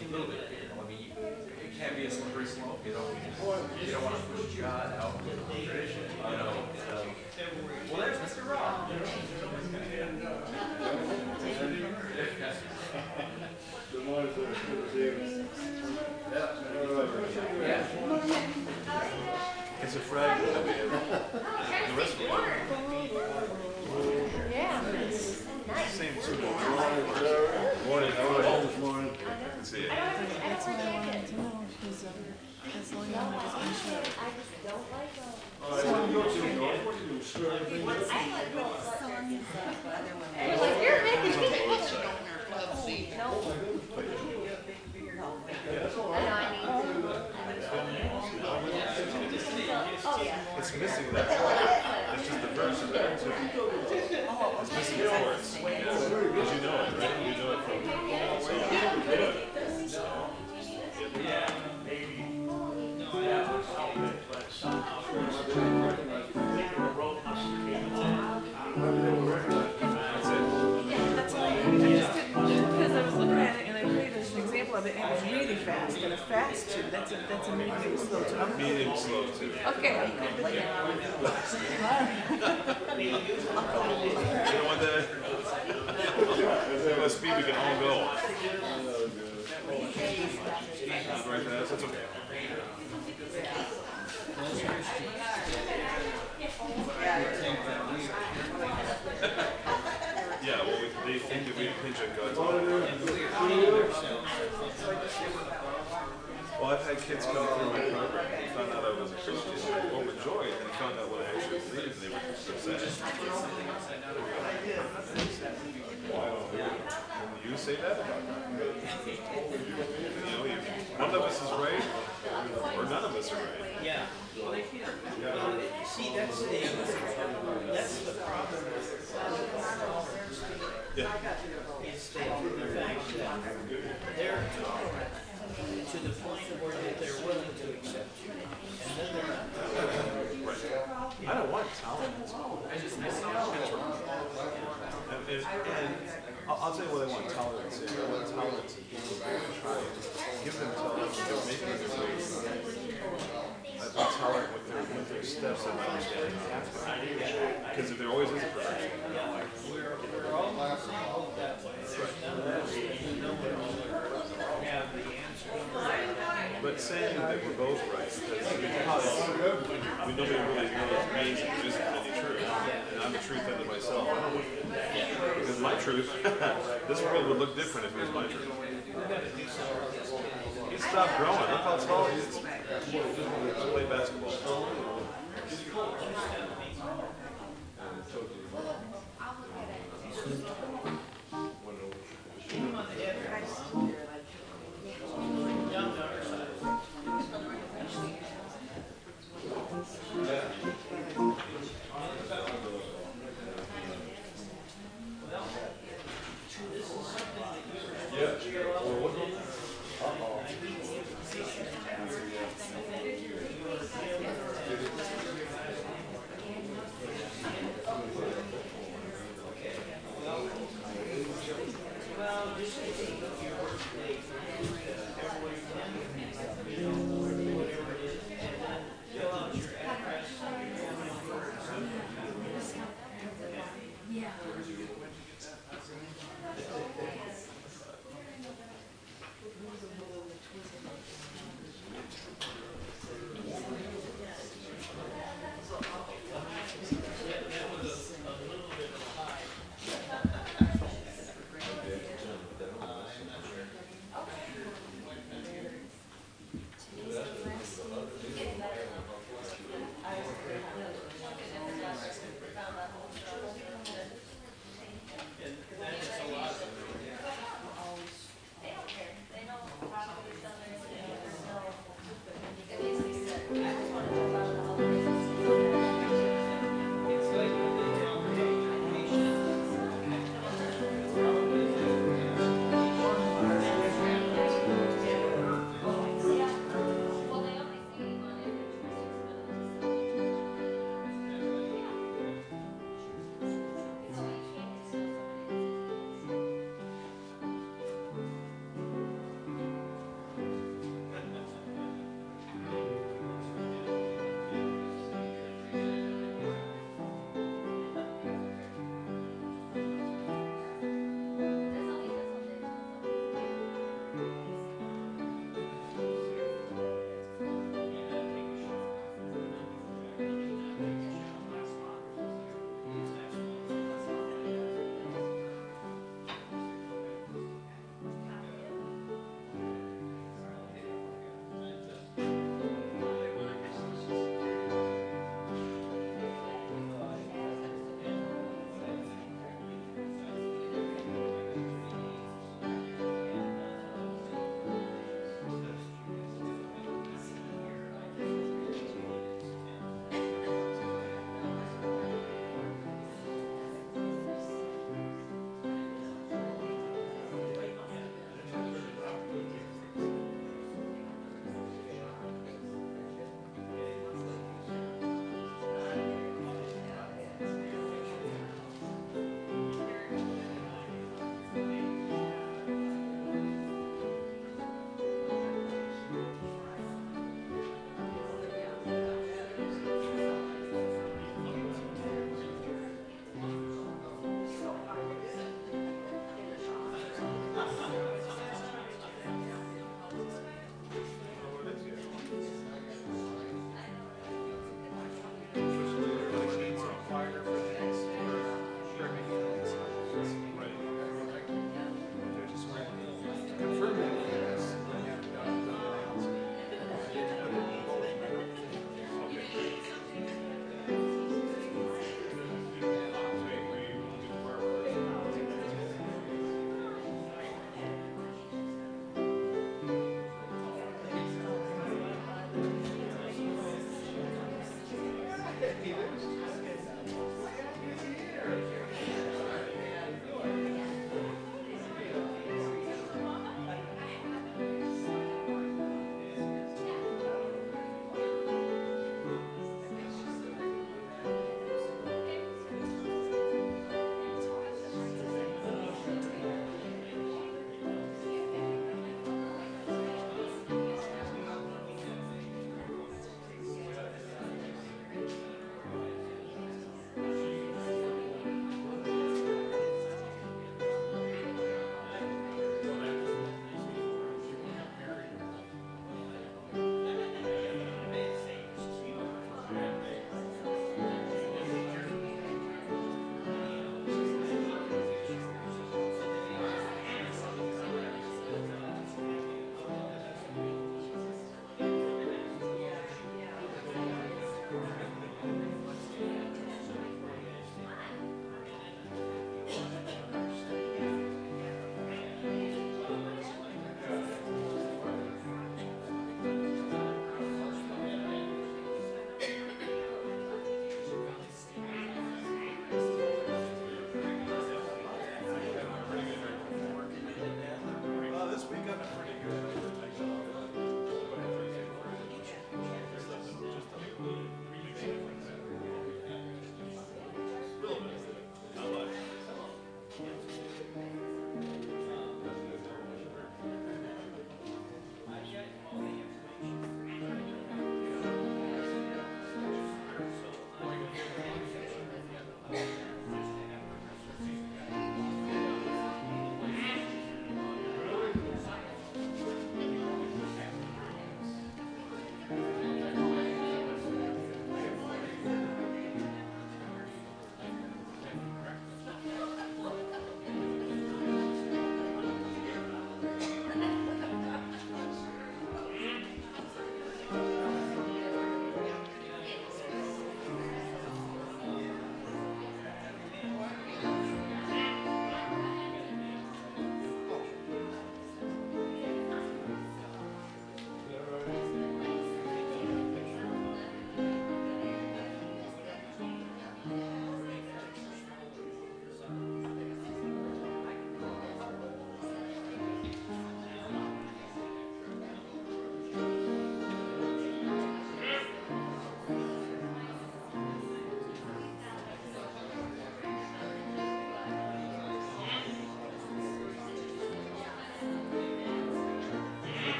you move it, you know, I mean, it can be a slippery slope, you know, you don't want to push God out of the tradition, you know, well, there's Mr. Rob, you know. It's a fragment of the rest of it. Yeah, it's nice. Same as morning. Morning. Morning. I can see it. That's what I get. No, he's up as long as I'm sure. I just don't like them. You're making me think. It's missing that part. It's just the verse of that. It's missing the words. Because you know it, right? You know it from the yeah, maybe. No, that was all good, but somehow it was really fast, but a fast too. That's a medium slow too. Medium slow too. Okay. You know what? That speed we can all go. Right there. That's okay. Yeah. Well, they think that we pinch at God's. Well, I've had kids come through my program and found out I was a Christian, overjoyed, and found out what I actually believed, and they were so sad. You say that? You know, one of us is right, or none of us are right. Yeah. See, that's the problem. Yeah. It's the fact that they're tolerant to the point where they're willing to accept you, and then they're not. Right. I don't want tolerance. I just I'll tell you what I want tolerance in. I want tolerance in people who are trying to give them tolerance and don't make them afraid. I want tolerance with their steps and understanding them. Because if there always is a perfection, I don't like it. We're all that way. There's none of us that know it all have the answer. But saying that we're both right, because we nobody really knows means it isn't really true. And I'm the truth unto myself. I don't want that. Because my truth, this world would look different if it was my truth. You stop growing. Look how tall he is. I play basketball.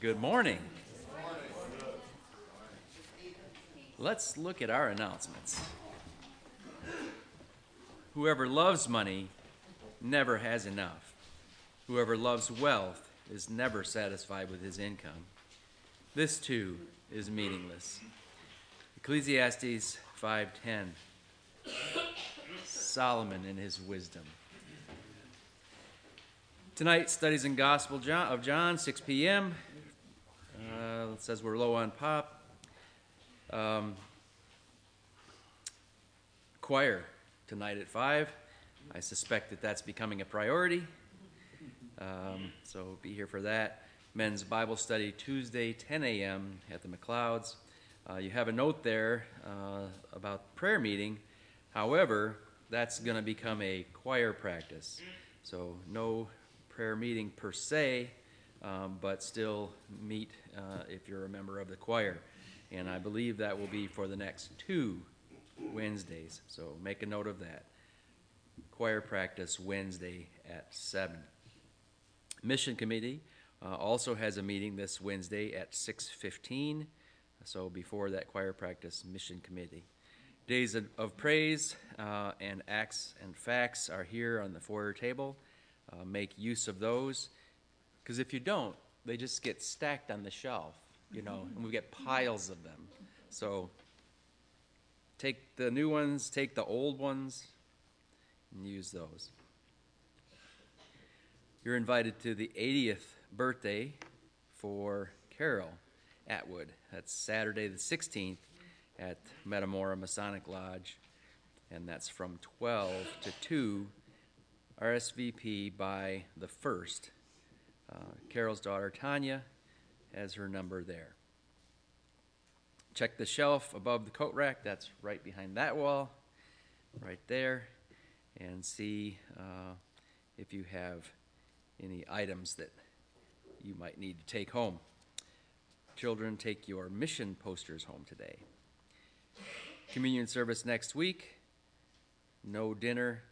Good morning. Let's look at our announcements. Whoever loves money never has enough. Whoever loves wealth is never satisfied with his income. This too is meaningless. Ecclesiastes 5:10. Solomon in his wisdom. Tonight, studies in Gospel of John, 6 p.m. It says we're low on pop. Choir tonight at 5. I suspect that that's becoming a priority. So be here for that. men's Bible study Tuesday, 10 a.m. at the McLeod's. You have a note there about prayer meeting. However, that's going to become a choir practice. So no prayer meeting per se, but still meet if you're a member of the choir. And I believe that will be for the next two Wednesdays. So make a note of that. Choir practice Wednesday at 7. Mission Committee also has a meeting this Wednesday at 6:15. So before that choir practice, Mission Committee. Days of Praise and Acts and Facts are here on the foyer table. Make use of those, because if you don't, they just get stacked on the shelf, you know, and we get piles of them. So take the new ones, take the old ones, and use those. You're invited to the 80th birthday for Carol Atwood. That's Saturday the 16th at Metamora Masonic Lodge, and that's from 12 to 2, RSVP by the 1st. Carol's daughter, Tanya, has her number there. Check the shelf above the coat rack. That's right behind that wall, right there, and see if you have any items that you might need to take home. Children, take your mission posters home today. Communion service next week. No dinner.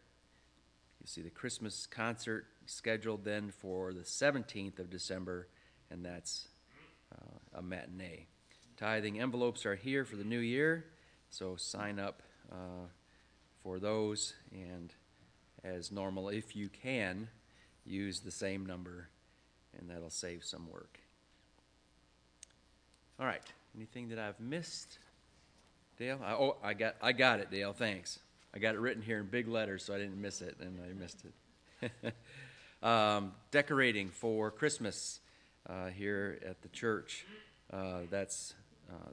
You see the Christmas concert scheduled then for the 17th of December, and that's a matinee. Tithing envelopes are here for the new year, so sign up for those, and as normal, if you can, use the same number, and that'll save some work. All right, anything that I've missed? Dale? I got it, Dale, thanks. I got it written here in big letters, so I didn't miss it, and I missed it. Decorating for Christmas here at the church. That's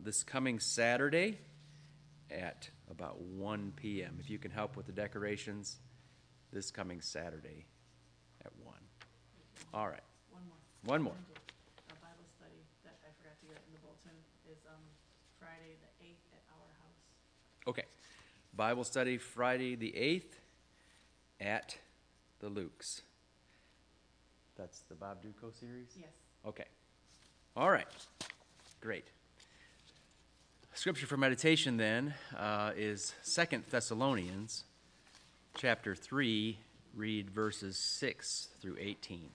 this coming Saturday at about 1 p.m. If you can help with the decorations, this coming Saturday at 1. All right. One more. A Bible study that I forgot to get in the bulletin is Friday the 8th at our house. Okay. Bible study Friday the 8th at the Luke's. That's the Bob Duco series? Yes. Okay. All right. Great. Scripture for meditation then is 2 Thessalonians chapter 3, read verses 6 through 18.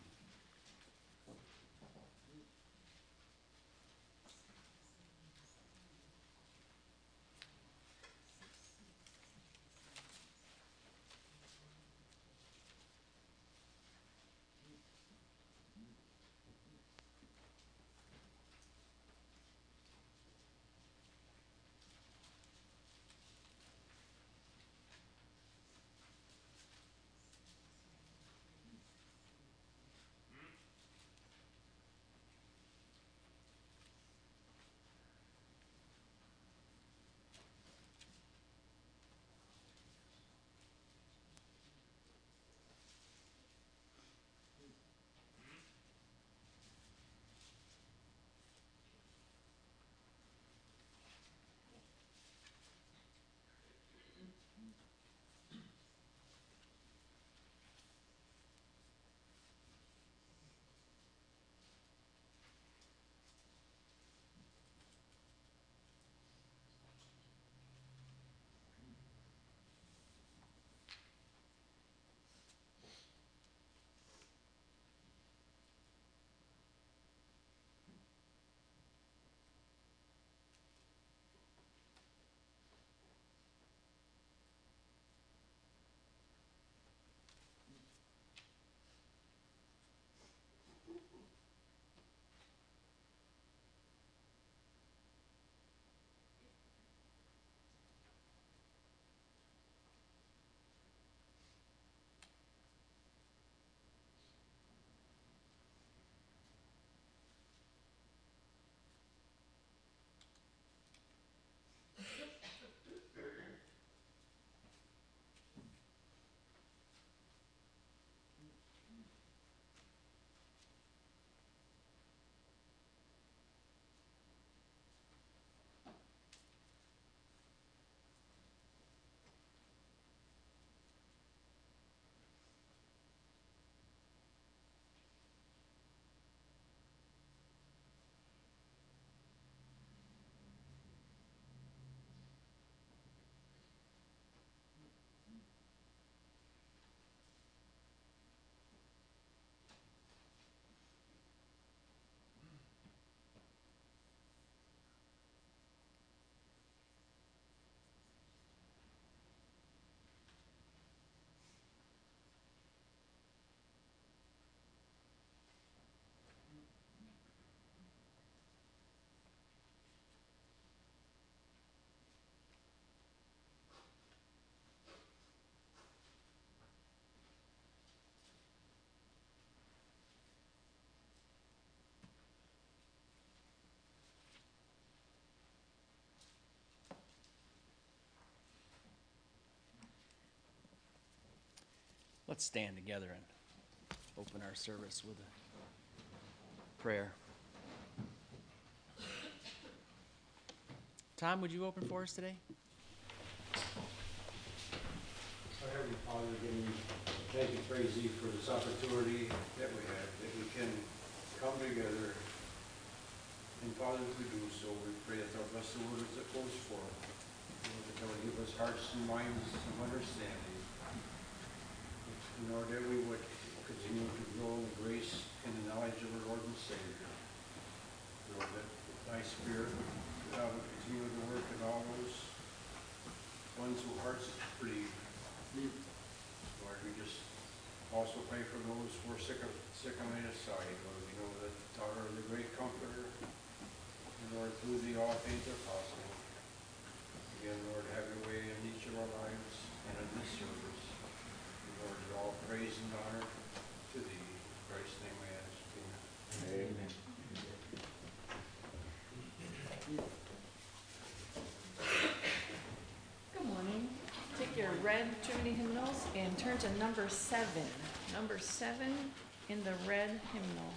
Let's stand together and open our service with a prayer. Tom, would you open for us today? Our Heavenly Father, again, we thank and praise Thee for this opportunity that we have, that we can come together. And Father, if we do so, we pray that Thou bless the word as it goes forth, that Thou would give us hearts and minds of understanding, in order that we would continue to grow in grace and the knowledge of our Lord and Savior. Lord, that Thy Spirit would continue to work in all those ones who hearts believe. Lord, we just also pray for those who are sick on either side. Lord, we know that Thou art the great comforter, and Lord, through Thee all things are possible. Again, Lord, have Your way in each of our lives and in this service. Lord, all praise and honor to Thee. In Christ's name we ask. Amen. Amen. Good morning. Take your red Trinity Hymnals and turn to number 7. Number 7 in the red hymnal.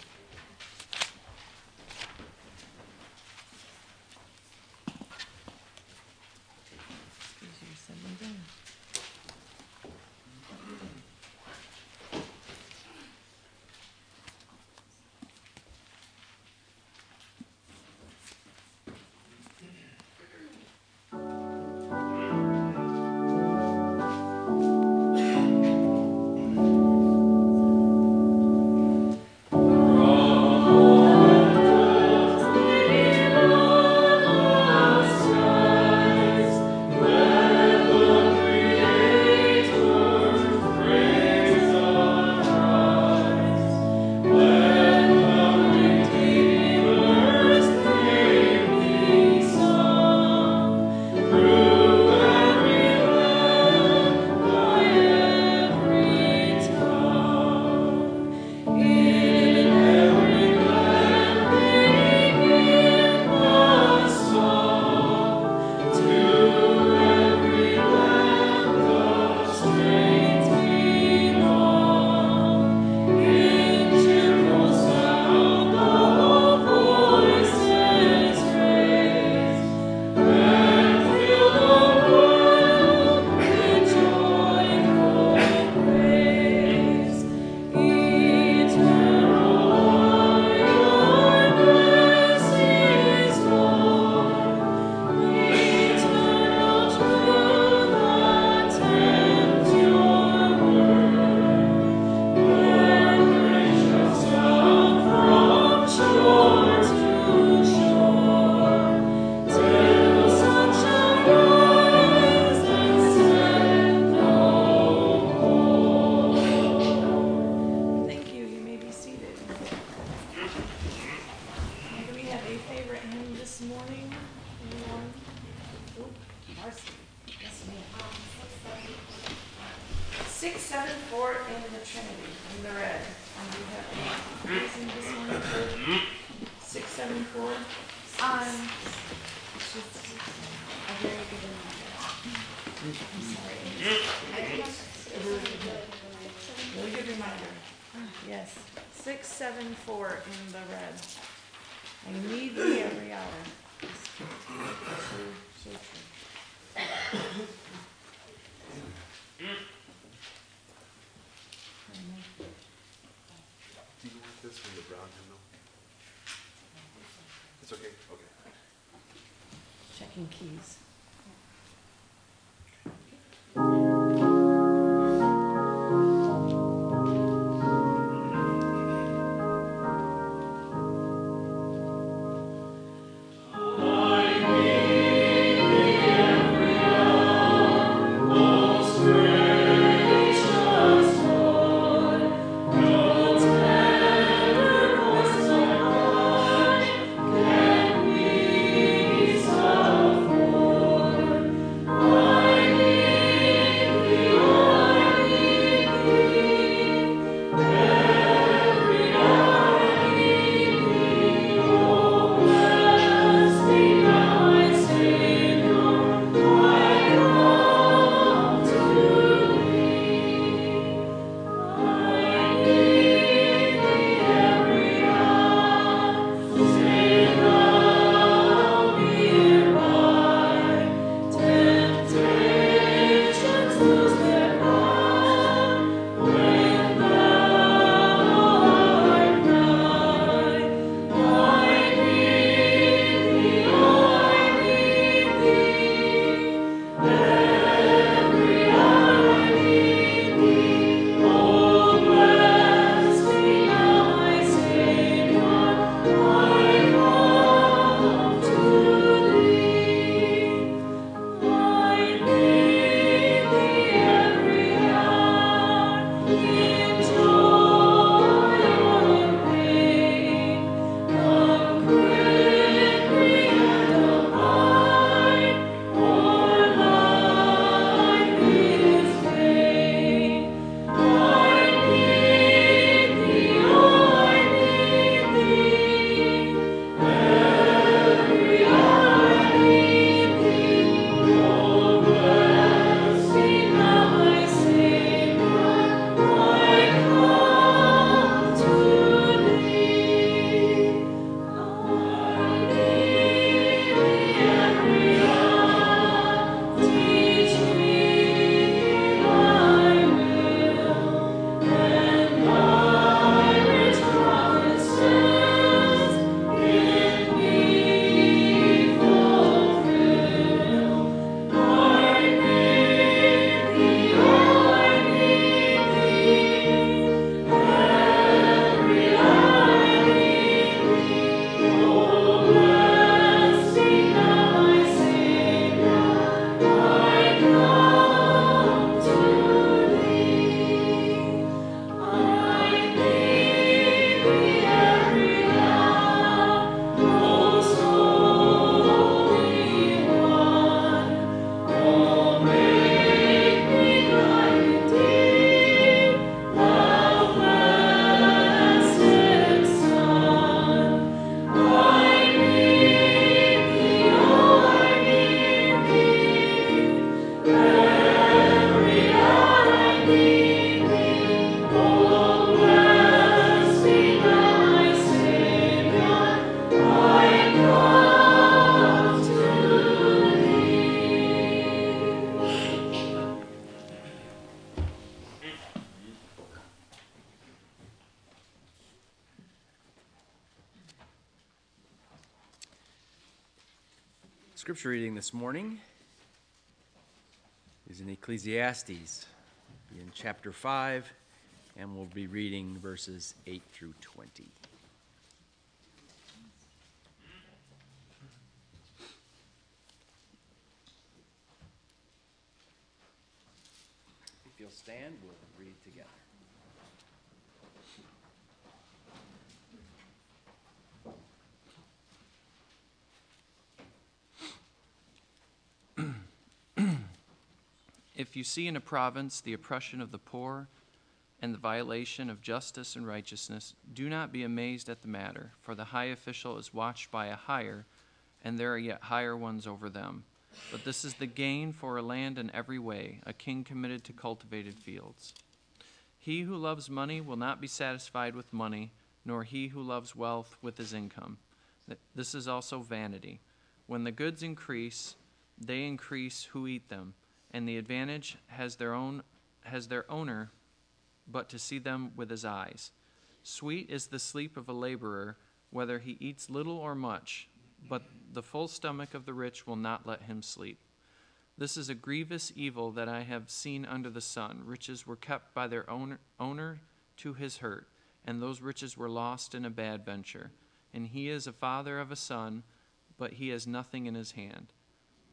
Keys. Scripture reading this morning is in Ecclesiastes, in chapter 5, and we'll be reading verses 8 through 20. If you'll stand, we'll read together. If you see in a province the oppression of the poor and the violation of justice and righteousness, do not be amazed at the matter, for the high official is watched by a higher, and there are yet higher ones over them. But this is the gain for a land in every way, a king committed to cultivated fields. He who loves money will not be satisfied with money, nor he who loves wealth with his income. This is also vanity. When the goods increase, they increase who eat them. And the advantage has their owner, but to see them with his eyes. Sweet is the sleep of a laborer, whether he eats little or much, but the full stomach of the rich will not let him sleep. This is a grievous evil that I have seen under the sun. Riches were kept by their owner to his hurt, and those riches were lost in a bad venture. And he is a father of a son, but he has nothing in his hand.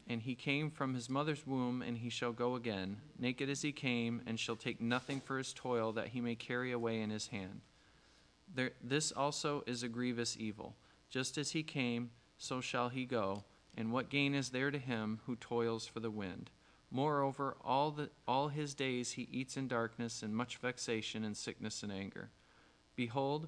And he came from his mother's womb, and he shall go again, naked as he came, and shall take nothing for his toil that he may carry away in his hand. This also is a grievous evil. Just as he came, so shall he go, and what gain is there to him who toils for the wind? Moreover, all his days he eats in darkness and much vexation and sickness and anger. Behold,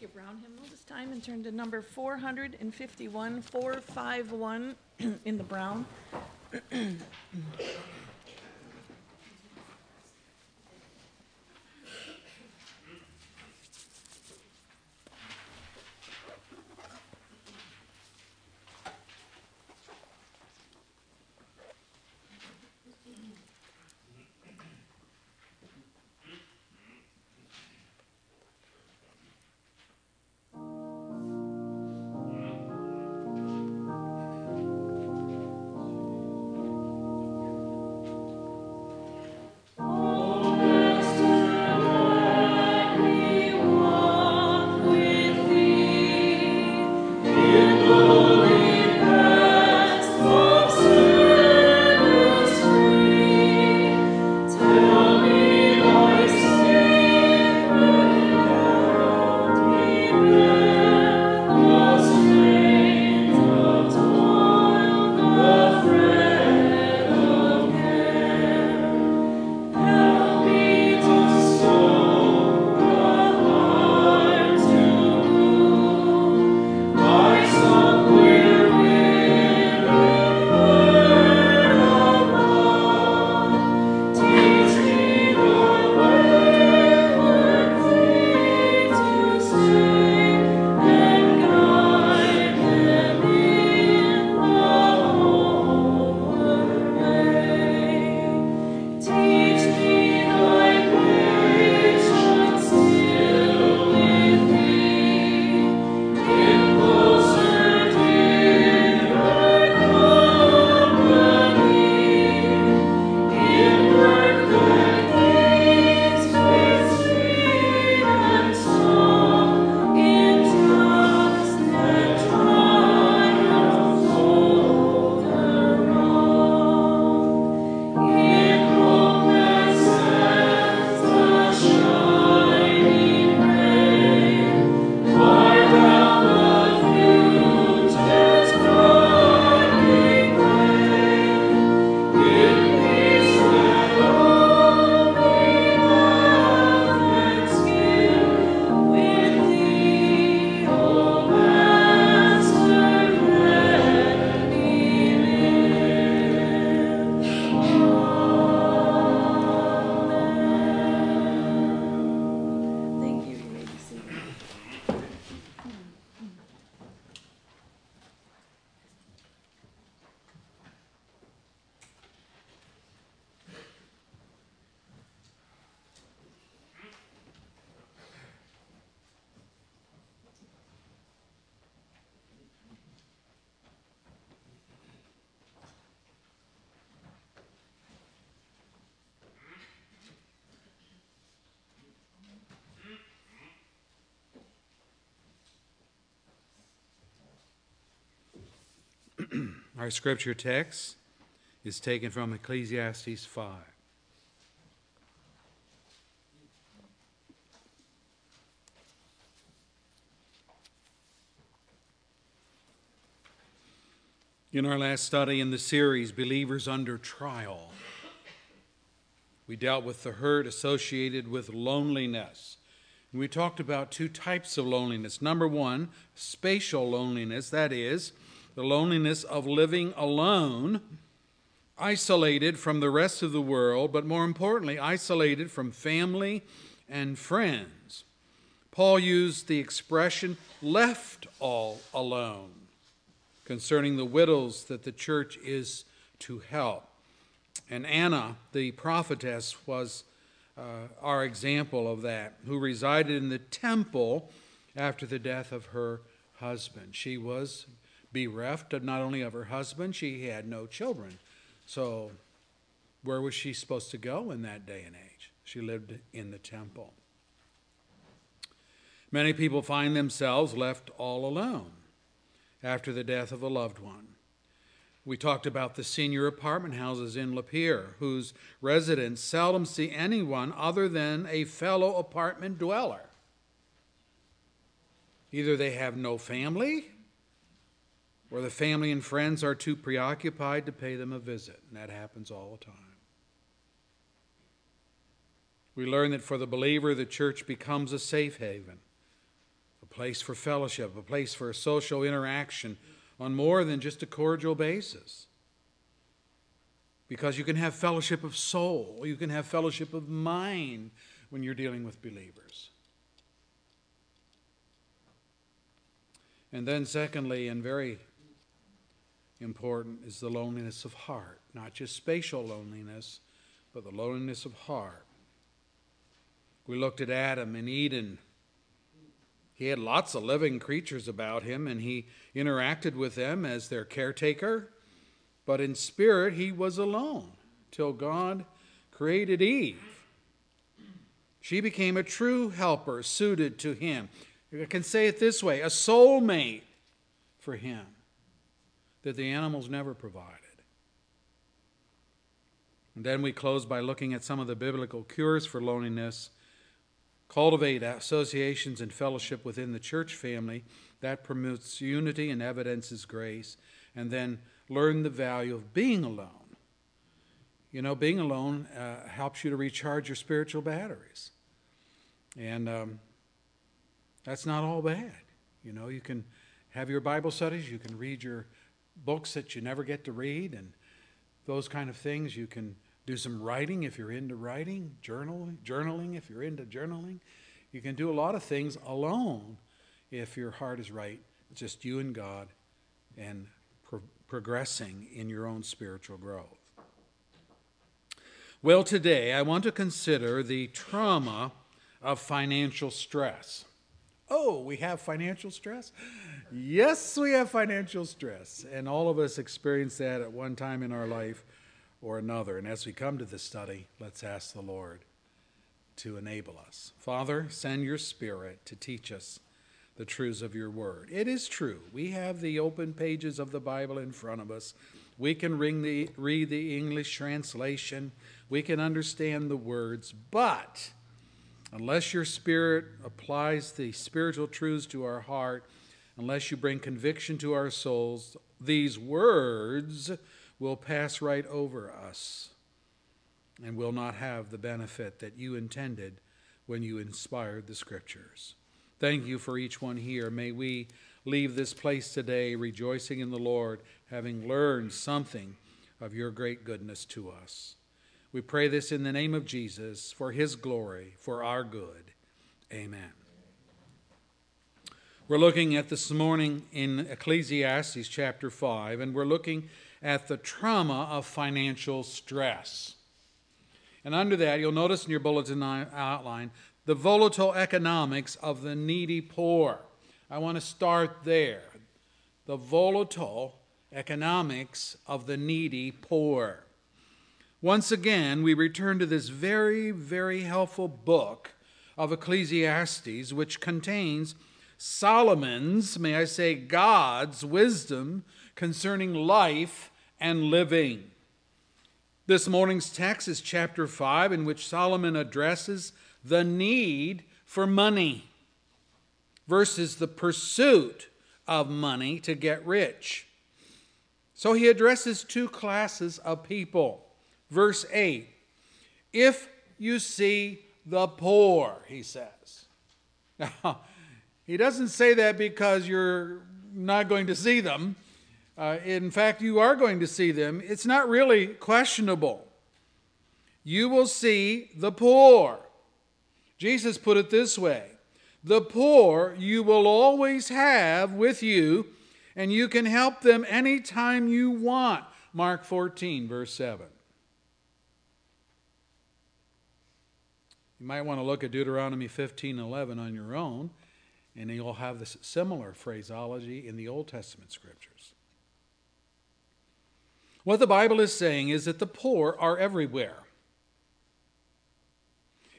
Your Brown Hymnal this time and turn to number 451, 451 in the Brown. Our scripture text is taken from Ecclesiastes 5. In our last study in the series, Believers Under Trial, we dealt with the hurt associated with loneliness. And we talked about two types of loneliness. Number one, spatial loneliness, that is, the loneliness of living alone, isolated from the rest of the world, but more importantly, isolated from family and friends. Paul used the expression, left all alone, concerning the widows that the church is to help. And Anna, the prophetess, was our example of that, who resided in the temple after the death of her husband. She was bereft of not only of her husband, she had no children. So where was she supposed to go in that day and age? She lived in the temple. Many people find themselves left all alone after the death of a loved one. We talked about the senior apartment houses in Lapeer, whose residents seldom see anyone other than a fellow apartment dweller. Either they have no family, or the family and friends are too preoccupied to pay them a visit, and that happens all the time. We learn that for the believer, the church becomes a safe haven, a place for fellowship, a place for social interaction on more than just a cordial basis. Because you can have fellowship of soul, you can have fellowship of mind when you're dealing with believers. And then secondly, and very important, is the loneliness of heart. Not just spatial loneliness, but the loneliness of heart. We looked at Adam in Eden. He had lots of living creatures about him, and he interacted with them as their caretaker. But in spirit, he was alone till God created Eve. She became a true helper suited to him. I can say it this way, a soulmate for him that the animals never provided. And then we close by looking at some of the biblical cures for loneliness. Cultivate associations and fellowship within the church family that promotes unity and evidences grace. And then learn the value of being alone. You know, being alone helps you to recharge your spiritual batteries. And that's not all bad. You know, you can have your Bible studies, you can read your books that you never get to read, and those kind of things. You can do some writing if you're into writing, journaling if you're into journaling. You can do a lot of things alone if your heart is right, just you and God, and progressing in your own spiritual growth. Well, today I want to consider the trauma of financial stress. Oh, we have financial stress? Yes, we have financial stress. And all of us experience that at one time in our life or another. And as we come to this study, let's ask the Lord to enable us. Father, send your Spirit to teach us the truths of your word. It is true. We have the open pages of the Bible in front of us. We can read the English translation. We can understand the words. But unless your Spirit applies the spiritual truths to our heart, unless you bring conviction to our souls, these words will pass right over us and will not have the benefit that you intended when you inspired the Scriptures. Thank you for each one here. May we leave this place today rejoicing in the Lord, having learned something of your great goodness to us. We pray this in the name of Jesus, for his glory, for our good. Amen. We're looking at this morning in Ecclesiastes chapter 5, and we're looking at the trauma of financial stress. And under that, you'll notice in your bulletin outline, the volatile economics of the needy poor. I want to start there. The volatile economics of the needy poor. Once again, we return to this very, very helpful book of Ecclesiastes, which contains Solomon's, may I say God's, wisdom concerning life and living. This morning's text is chapter 5, in which Solomon addresses the need for money versus the pursuit of money to get rich. So he addresses two classes of people. Verse 8, if you see the poor, he says. Now, he doesn't say that because you're not going to see them. In fact, you are going to see them. It's not really questionable. You will see the poor. Jesus put it this way. The poor you will always have with you, and you can help them anytime you want. Mark 14, verse 7. You might want to look at Deuteronomy 15:11 on your own, and you'll have this similar phraseology in the Old Testament scriptures. What the Bible is saying is that the poor are everywhere.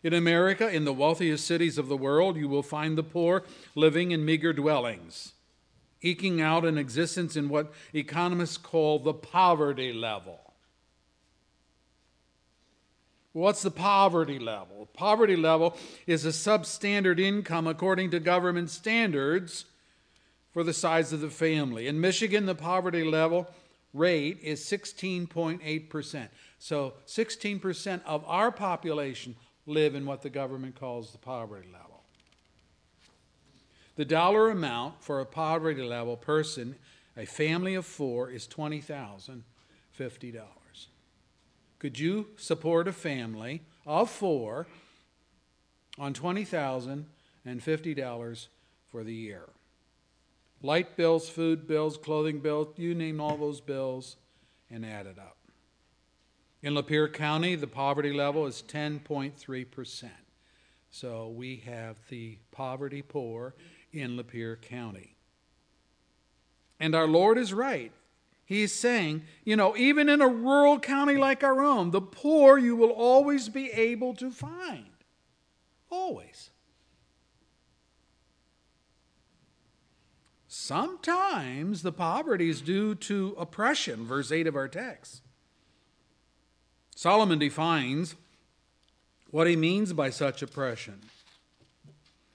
In America, in the wealthiest cities of the world, you will find the poor living in meager dwellings, eking out an existence in what economists call the poverty level. What's the poverty level? The poverty level is a substandard income according to government standards for the size of the family. In Michigan, the poverty level rate is 16.8%. So 16% of our population live in what the government calls the poverty level. The dollar amount for a poverty level person, a family of four, is $20,050. Could you support a family of four on $20,050 for the year? Light bills, food bills, clothing bills, you name all those bills and add it up. In Lapeer County, the poverty level is 10.3%. So we have the poverty poor in Lapeer County. And our Lord is right. He's saying, even in a rural county like our own, the poor you will always be able to find. Always. Sometimes the poverty is due to oppression, verse 8 of our text. Solomon defines what he means by such oppression.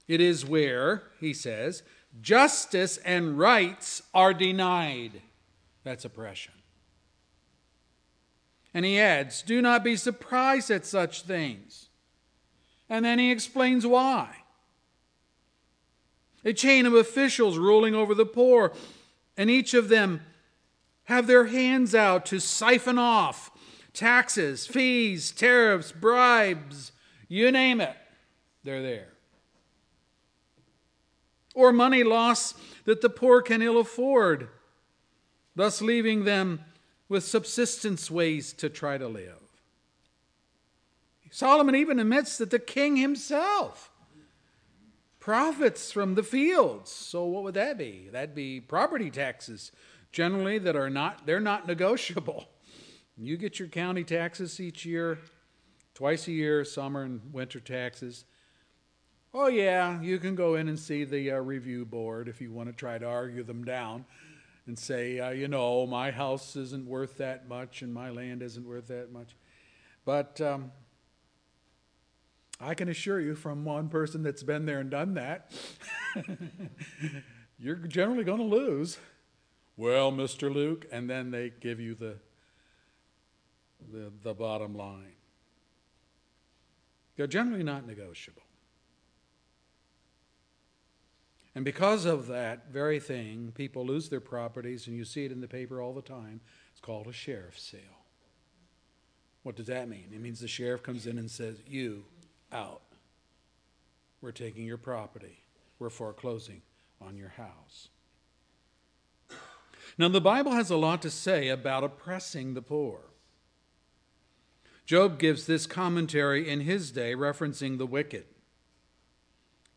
It is where, he says, justice and rights are denied. That's oppression. And he adds, do not be surprised at such things. And then he explains why. A chain of officials ruling over the poor, and each of them have their hands out to siphon off taxes, fees, tariffs, bribes, you name it, they're there. Or money loss that the poor can ill afford, thus leaving them with subsistence ways to try to live. Solomon even admits that the king himself profits from the fields. So what would that be? That'd be property taxes, generally that are not, they're not negotiable. You get your county taxes each year, twice a year, summer and winter taxes. Oh yeah, you can go in and see the review board if you want to try to argue them down and say, my house isn't worth that much and my land isn't worth that much. But I can assure you from one person that's been there and done that, you're generally going to lose. Well, Mr. Luke, and then they give you the bottom line. They're generally not negotiable. And because of that very thing, people lose their properties, and you see it in the paper all the time. It's called a sheriff's sale. What does that mean? It means the sheriff comes in and says, you out. We're taking your property. We're foreclosing on your house. Now, the Bible has a lot to say about oppressing the poor. Job gives this commentary in his day, referencing the wicked.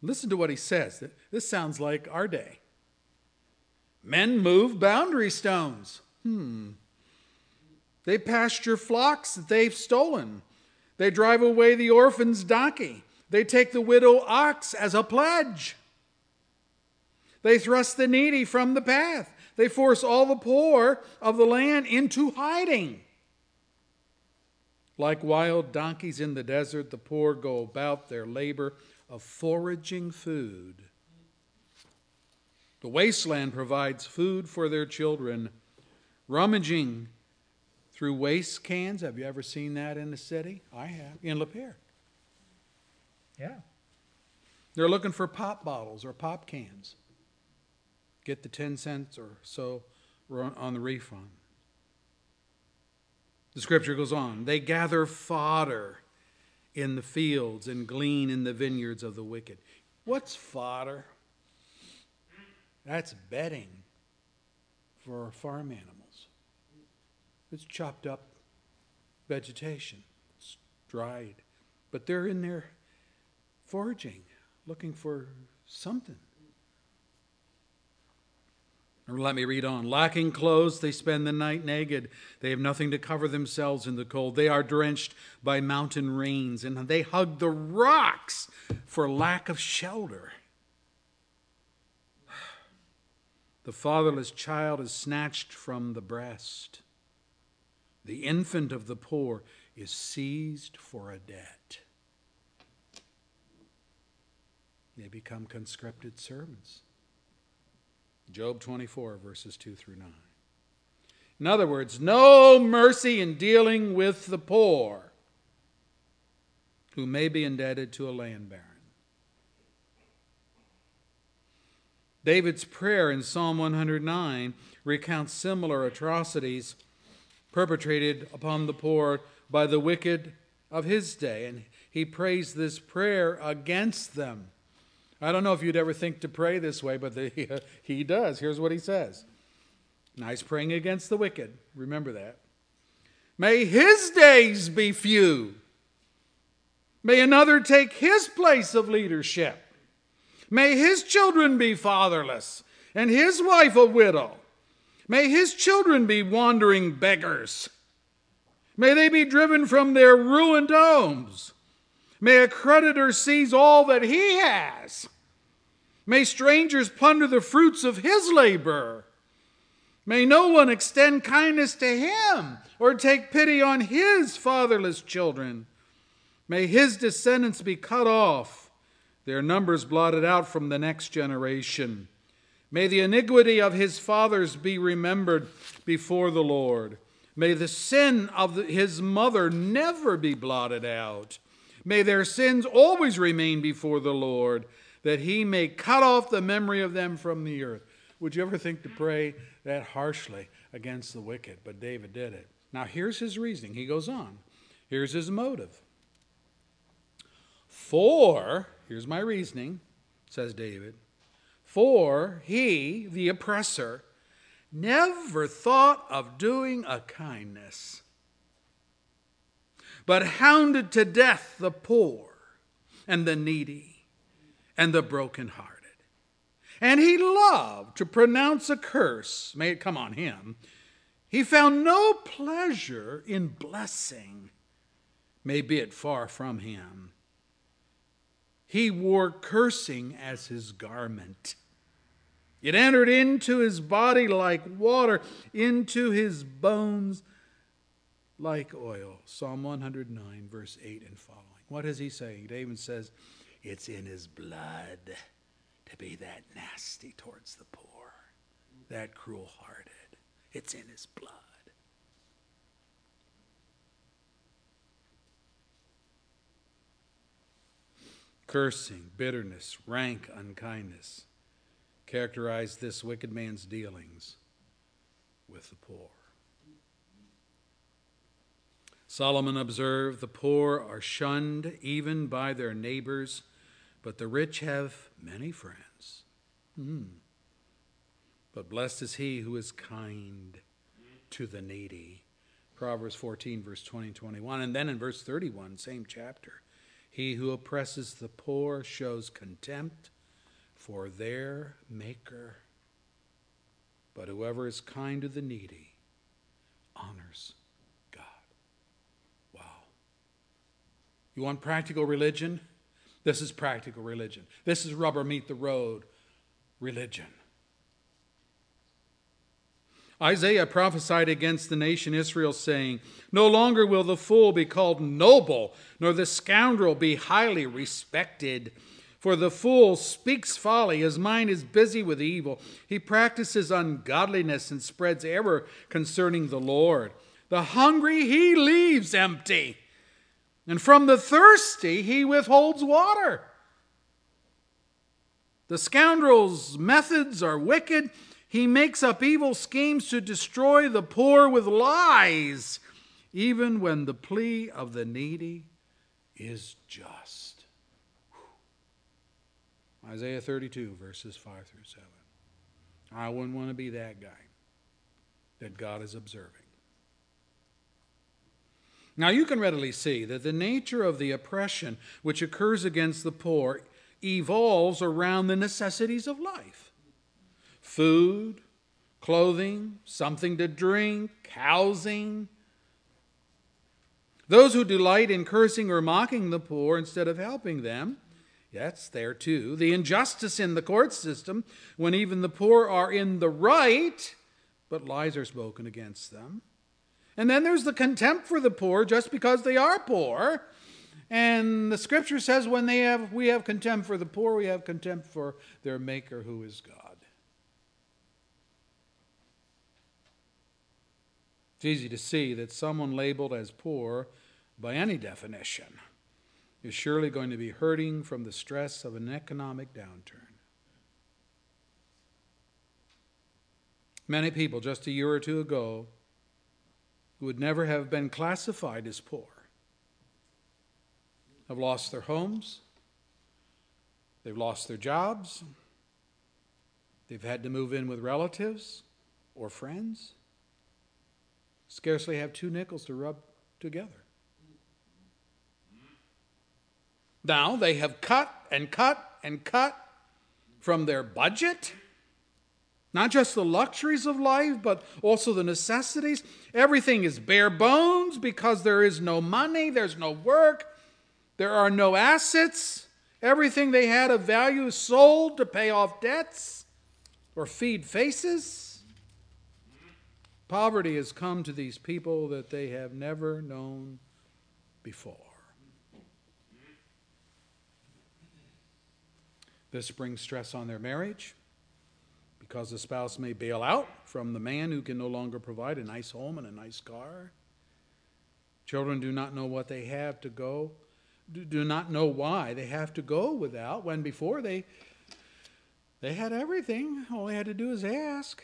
Listen to what he says. This sounds like our day. Men move boundary stones. They pasture flocks that they've stolen. They drive away the orphan's donkey. They take the widow ox as a pledge. They thrust the needy from the path. They force all the poor of the land into hiding. Like wild donkeys in the desert, the poor go about their labor of foraging food. The wasteland provides food for their children. Rummaging through waste cans. Have you ever seen that in the city? I have. In Lapeer. Yeah. They're looking for pop bottles or pop cans. Get the 10 cents or so on the refund. The scripture goes on. They gather fodder in the fields and glean in the vineyards of the wicked. What's fodder? That's bedding for farm animals. It's chopped up vegetation. It's dried. But they're in there foraging, looking for something. Let me read on. Lacking clothes, they spend the night naked. They have nothing to cover themselves in the cold. They are drenched by mountain rains, and they hug the rocks for lack of shelter. The fatherless child is snatched from the breast. The infant of the poor is seized for a debt. They become conscripted servants. Job 24, verses 2 through 9. In other words, no mercy in dealing with the poor who may be indebted to a land baron. David's prayer in Psalm 109 recounts similar atrocities perpetrated upon the poor by the wicked of his day, and he prays this prayer against them. I don't know if you'd ever think to pray this way, but he does. Here's what he says. Nice praying against the wicked. Remember that. May his days be few. May another take his place of leadership. May his children be fatherless and his wife a widow. May his children be wandering beggars. May they be driven from their ruined homes. May a creditor seize all that he has. May strangers plunder the fruits of his labor. May no one extend kindness to him or take pity on his fatherless children. May his descendants be cut off, their numbers blotted out from the next generation. May the iniquity of his fathers be remembered before the Lord. May the sin of his mother never be blotted out. May their sins always remain before the Lord, that he may cut off the memory of them from the earth. Would you ever think to pray that harshly against the wicked? But David did it. Now here's his reasoning. He goes on. Here's his motive. For, here's my reasoning, says David, for he, the oppressor, never thought of doing a kindness, but hounded to death the poor and the needy and the brokenhearted. And he loved to pronounce a curse. May it come on him. He found no pleasure in blessing. May be it far from him. He wore cursing as his garment. It entered into his body like water, into his bones like oil. Psalm 109, verse 8 and following. What is he saying? David says, it's in his blood to be that nasty towards the poor, that cruel-hearted. It's in his blood. Cursing, bitterness, rank unkindness characterize this wicked man's dealings with the poor. Solomon observed, the poor are shunned even by their neighbors, but the rich have many friends. But blessed is he who is kind to the needy. Proverbs 14, verse 20 and 21. And then in verse 31, same chapter, he who oppresses the poor shows contempt for their maker. But whoever is kind to the needy honors. You want practical religion? This is practical religion. This is rubber meet the road religion. Isaiah prophesied against the nation Israel, saying, "No longer will the fool be called noble, nor the scoundrel be highly respected. For the fool speaks folly, his mind is busy with evil. He practices ungodliness and spreads error concerning the Lord. The hungry he leaves empty, and from the thirsty he withholds water. The scoundrel's methods are wicked. He makes up evil schemes to destroy the poor with lies, even when the plea of the needy is just." Whew. Isaiah 32, verses 5 through 7. I wouldn't want to be that guy that God is observing. Now you can readily see that the nature of the oppression which occurs against the poor evolves around the necessities of life. Food, clothing, something to drink, housing. Those who delight in cursing or mocking the poor instead of helping them, that's there too. The injustice in the court system when even the poor are in the right, but lies are spoken against them. And then there's the contempt for the poor just because they are poor. And the scripture says when we have contempt for the poor, we have contempt for their maker who is God. It's easy to see that someone labeled as poor by any definition is surely going to be hurting from the stress of an economic downturn. Many people just a year or two ago who would never have been classified as poor have lost their homes, they've lost their jobs, they've had to move in with relatives or friends, scarcely have two nickels to rub together. Now they have cut and cut and cut from their budget. Not just the luxuries of life, but also the necessities. Everything is bare bones because there is no money, there's no work, there are no assets. Everything they had of value is sold to pay off debts or feed faces. Poverty has come to these people that they have never known before. This brings stress on their marriage because the spouse may bail out from the man who can no longer provide a nice home and a nice car. Children do not know what they have to go, do not know why they have to go without when before they had everything. All they had to do is ask.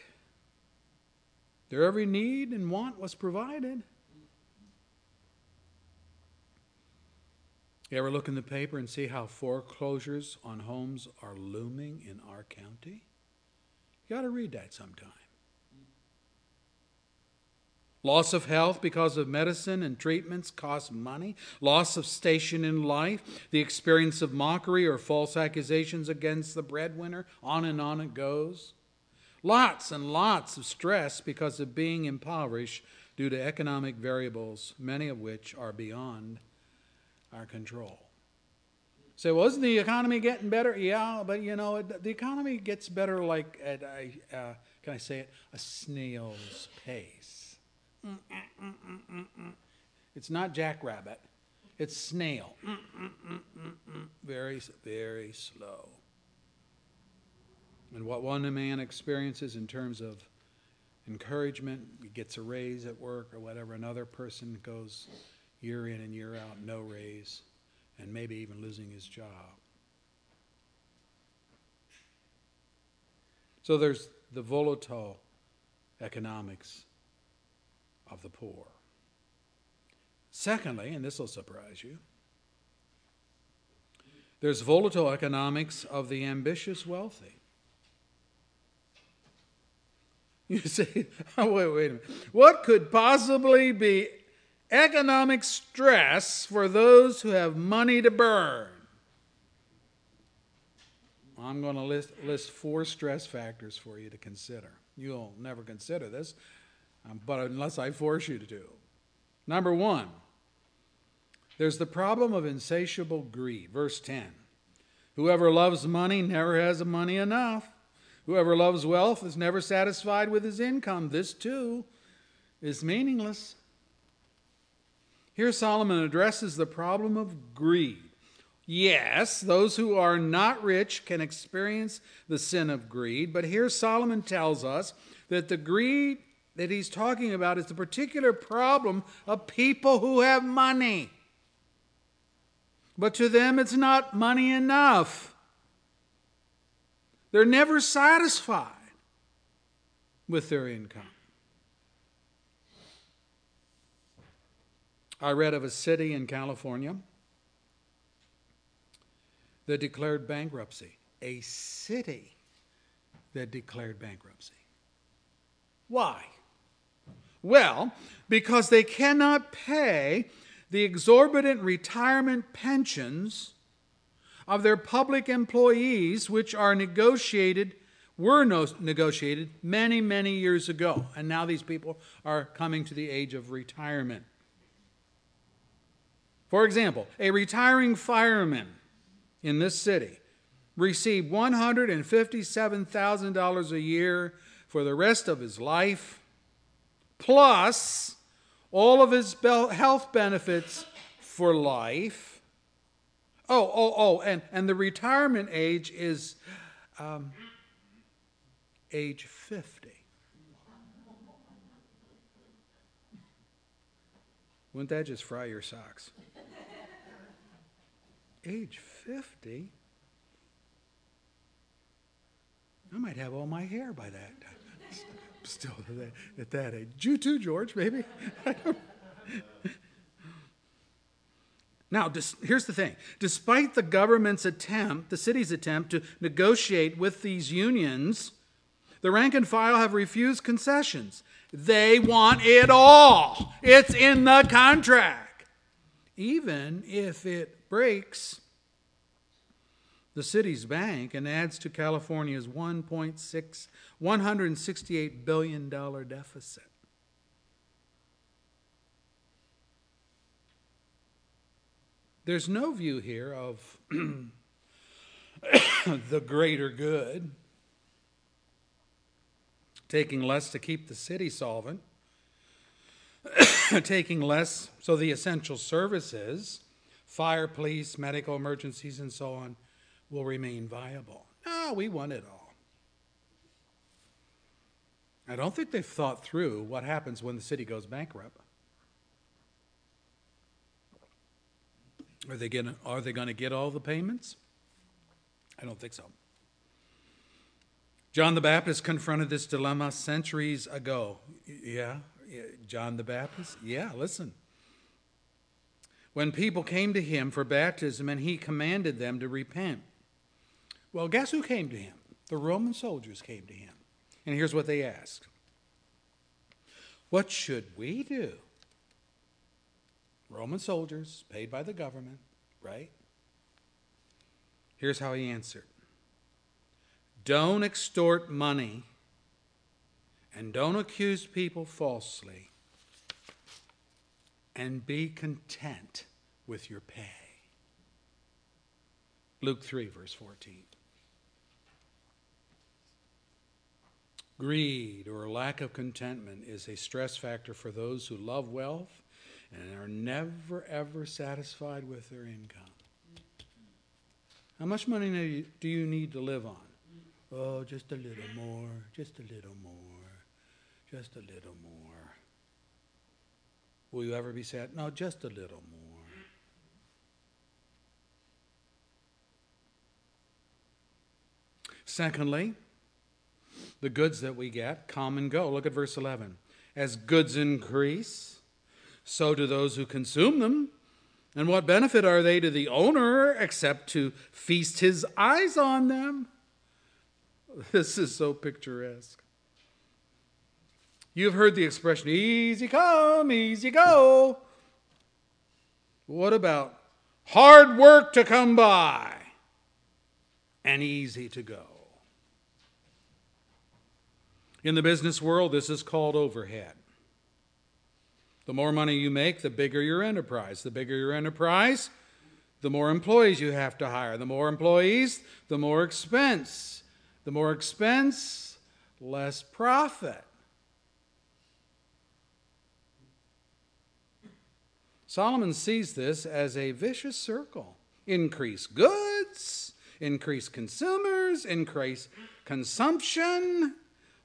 Their every need and want was provided. You ever look in the paper and see how foreclosures on homes are looming in our county? You got to read that sometime. Loss of health because of medicine and treatments costs money. Loss of station in life. The experience of mockery or false accusations against the breadwinner. On it goes. Lots and lots of stress because of being impoverished due to economic variables, many of which are beyond our control. So wasn't the economy getting better? Yeah, but you know, the economy gets better like at, can I say it, a snail's pace. It's not jackrabbit. It's snail. Very, very slow. And what one man experiences in terms of encouragement, he gets a raise at work or whatever, another person goes year in and year out, no raise, and maybe even losing his job. So there's the volatile economics of the poor. Secondly, and this will surprise you, there's volatile economics of the ambitious wealthy. You say, oh, wait a minute. What could possibly be economic stress for those who have money to burn? I'm going to list four stress factors for you to consider. You'll never consider this, but unless I force you to do. Number one, there's the problem of insatiable greed. Verse 10, whoever loves money never has money enough. Whoever loves wealth is never satisfied with his income. This too is meaningless. Here Solomon addresses the problem of greed. Yes, those who are not rich can experience the sin of greed, but here Solomon tells us that the greed that he's talking about is the particular problem of people who have money. But to them, it's not money enough. They're never satisfied with their income. I read of a city in California that declared bankruptcy. A city that declared bankruptcy. Why? Well, because they cannot pay the exorbitant retirement pensions of their public employees, which were negotiated many, many years ago. And now these people are coming to the age of retirement. For example, a retiring fireman in this city received $157,000 a year for the rest of his life, plus all of his health benefits for life. And the retirement age is age 50. Wouldn't that just fry your socks? Age 50? I might have all my hair by that time. Still at that age. You too, George, maybe. Now, here's the thing. Despite the government's attempt, the city's attempt to negotiate with these unions, the rank and file have refused concessions. They want it all. It's in the contract. Even if it breaks the city's bank and adds to California's $168 billion deficit. There's no view here of the greater good, taking less to keep the city solvent, taking less so the essential services, fire, police, medical emergencies, and so on, will remain viable. No, we want it all. I don't think they've thought through what happens when the city goes bankrupt. Are they going to get all the payments? I don't think so. John the Baptist confronted this dilemma centuries ago. Yeah, John the Baptist? Yeah, listen. When people came to him for baptism and he commanded them to repent. Well, guess who came to him? The Roman soldiers came to him. And here's what they asked. What should we do? Roman soldiers, paid by the government, right? Here's how he answered. Don't extort money and don't accuse people falsely and be content with your pay. Luke 3, verse 14. Greed or lack of contentment is a stress factor for those who love wealth and are never, ever satisfied with their income. How much money do you need to live on? Oh, just a little more, just a little more, just a little more. Will you ever be sad? No, just a little more. Secondly, the goods that we get come and go. Look at verse 11. As goods increase, so do those who consume them. And what benefit are they to the owner except to feast his eyes on them? This is so picturesque. You've heard the expression, easy come, easy go. What about hard work to come by and easy to go? In the business world, this is called overhead. The more money you make, the bigger your enterprise. The bigger your enterprise, the more employees you have to hire. The more employees, the more expense. The more expense, less profit. Solomon sees this as a vicious circle. Increase goods, increase consumers, increase consumption,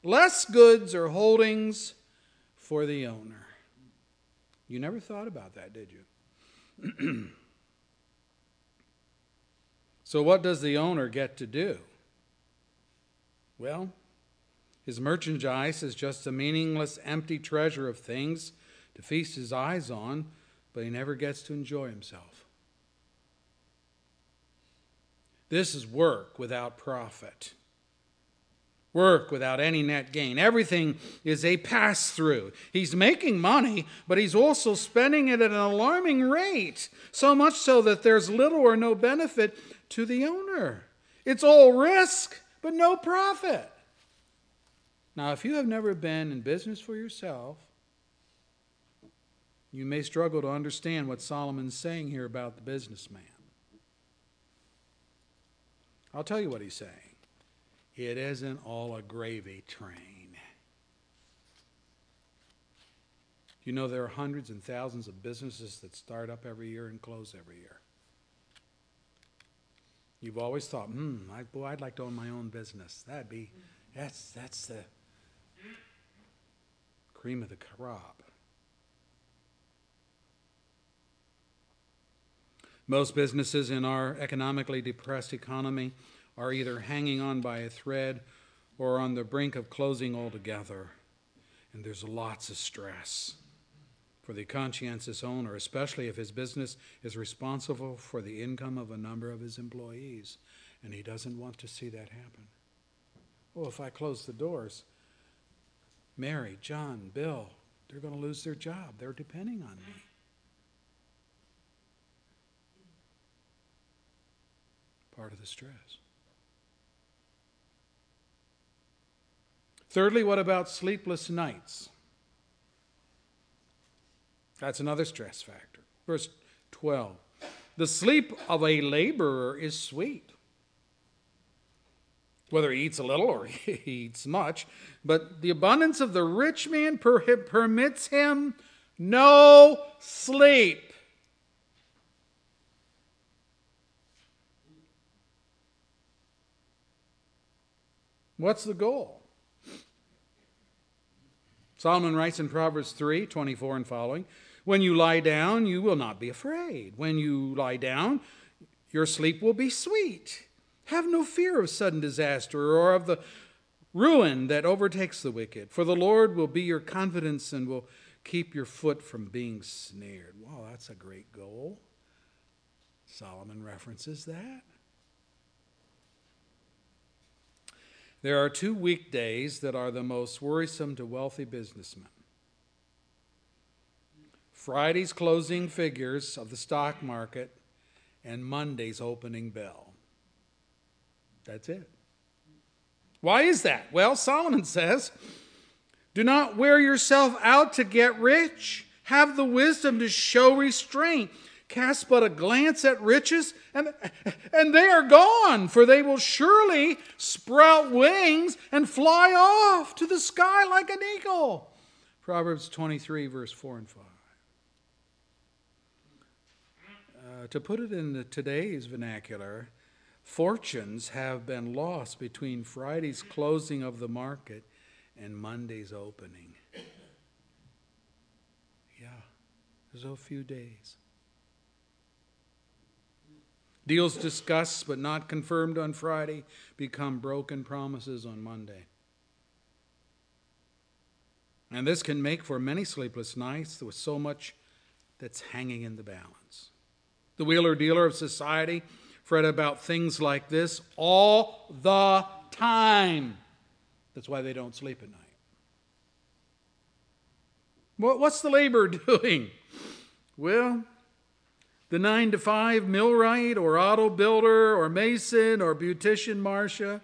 less goods or holdings for the owner. You never thought about that, did you? So what does the owner get to do? Well, his merchandise is just a meaningless, empty treasure of things to feast his eyes on, but he never gets to enjoy himself. This is work without profit. Work without any net gain. Everything is a pass-through. He's making money, but he's also spending it at an alarming rate, so much so that there's little or no benefit to the owner. It's all risk, but no profit. Now, if you have never been in business for yourself, you may struggle to understand what Solomon's saying here about the businessman. I'll tell you what he's saying. It isn't all a gravy train. You know, there are hundreds and thousands of businesses that start up every year and close every year. You've always thought, I'd like to own my own business. That's the cream of the crop. Most businesses in our economically depressed economy are either hanging on by a thread or on the brink of closing altogether. And there's lots of stress for the conscientious owner, especially if his business is responsible for the income of a number of his employees, and he doesn't want to see that happen. Oh, if I close the doors, Mary, John, Bill, they're going to lose their job. They're depending on me. Part of the stress. Thirdly, what about sleepless nights? That's another stress factor. Verse 12. The sleep of a laborer is sweet, whether he eats a little or he eats much, but the abundance of the rich man permits him no sleep. What's the goal? Solomon writes in Proverbs 3:24 and following, when you lie down, you will not be afraid. When you lie down, your sleep will be sweet. Have no fear of sudden disaster or of the ruin that overtakes the wicked, for the Lord will be your confidence and will keep your foot from being snared. Wow, that's a great goal. Solomon references that. There are two weekdays that are the most worrisome to wealthy businessmen. Friday's closing figures of the stock market and Monday's opening bell. That's it. Why is that? Well, Solomon says, do not wear yourself out to get rich. Have the wisdom to show restraint. Cast but a glance at riches, and they are gone, for they will surely sprout wings and fly off to the sky like an eagle. Proverbs 23, verse 4 and 5. To put it in today's vernacular, fortunes have been lost between Friday's closing of the market and Monday's opening. Yeah, there's a few days. Deals discussed but not confirmed on Friday become broken promises on Monday. And this can make for many sleepless nights with so much that's hanging in the balance. The wheeler-dealer of society fret about things like this all the time. That's why they don't sleep at night. What's the laborer doing? Well, the 9-to-5 millwright or auto builder or mason or beautician, Marcia.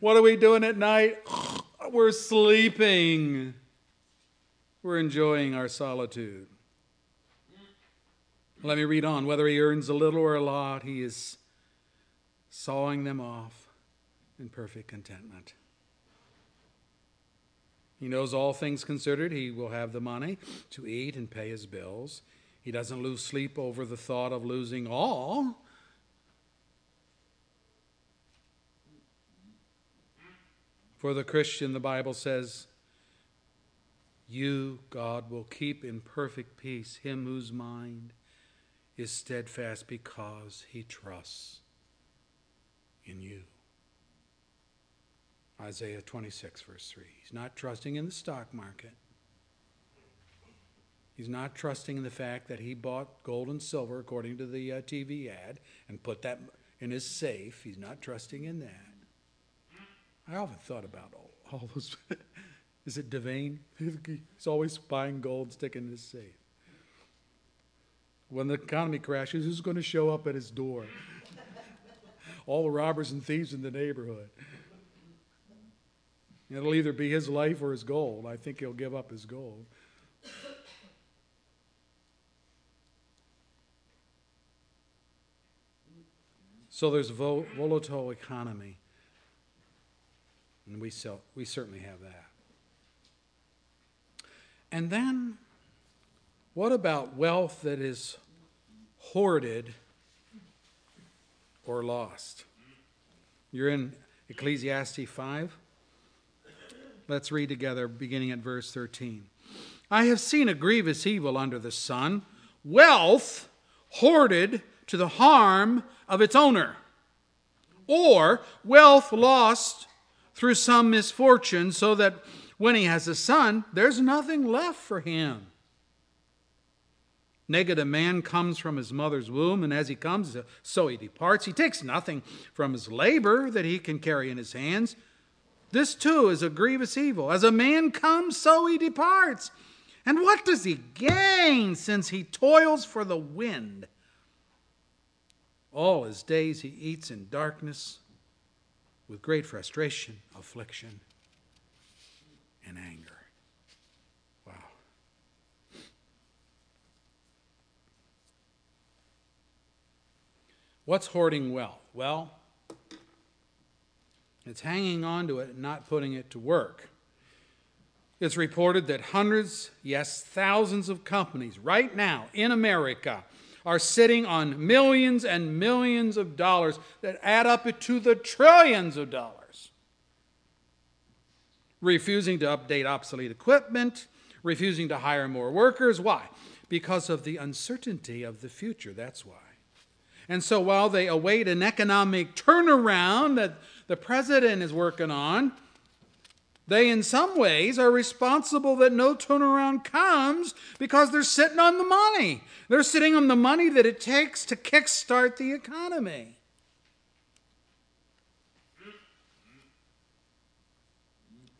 What are we doing at night? We're sleeping. We're enjoying our solitude. Let me read on. Whether he earns a little or a lot, he is sawing them off and perfect contentment. He knows all things considered. He will have the money to eat and pay his bills. He doesn't lose sleep over the thought of losing all. For the Christian, the Bible says, you, God, will keep in perfect peace him whose mind is steadfast because he trusts in you. Isaiah 26, verse 3. He's not trusting in the stock market. He's not trusting in the fact that he bought gold and silver, according to the TV ad, and put that in his safe. He's not trusting in that. I often thought about all those. Is it Devane? He's always buying gold, sticking in his safe. When the economy crashes, who's going to show up at his door? All the robbers and thieves in the neighborhood. It'll either be his life or his gold. I think he'll give up his gold. So there's a volatile economy, and we certainly have that. And then, what about wealth that is hoarded or lost? You're in Ecclesiastes 5. Let's read together, beginning at verse 13. I have seen a grievous evil under the sun, wealth hoarded to the harm of its owner, or wealth lost through some misfortune, so that when he has a son, there's nothing left for him. Naked a man comes from his mother's womb, and as he comes, so he departs. He takes nothing from his labor that he can carry in his hands. This too is a grievous evil. As a man comes, so he departs. And what does he gain since he toils for the wind? All his days he eats in darkness with great frustration, affliction, and anger. Wow. What's hoarding wealth? Well, it's hanging on to it and not putting it to work. It's reported that hundreds, yes, thousands of companies right now in America are sitting on millions and millions of dollars that add up to the trillions of dollars. Refusing to update obsolete equipment, refusing to hire more workers. Why? Because of the uncertainty of the future, that's why. And so while they await an economic turnaround that the president is working on, they in some ways are responsible that no turnaround comes because they're sitting on the money. They're sitting on the money that it takes to kickstart the economy.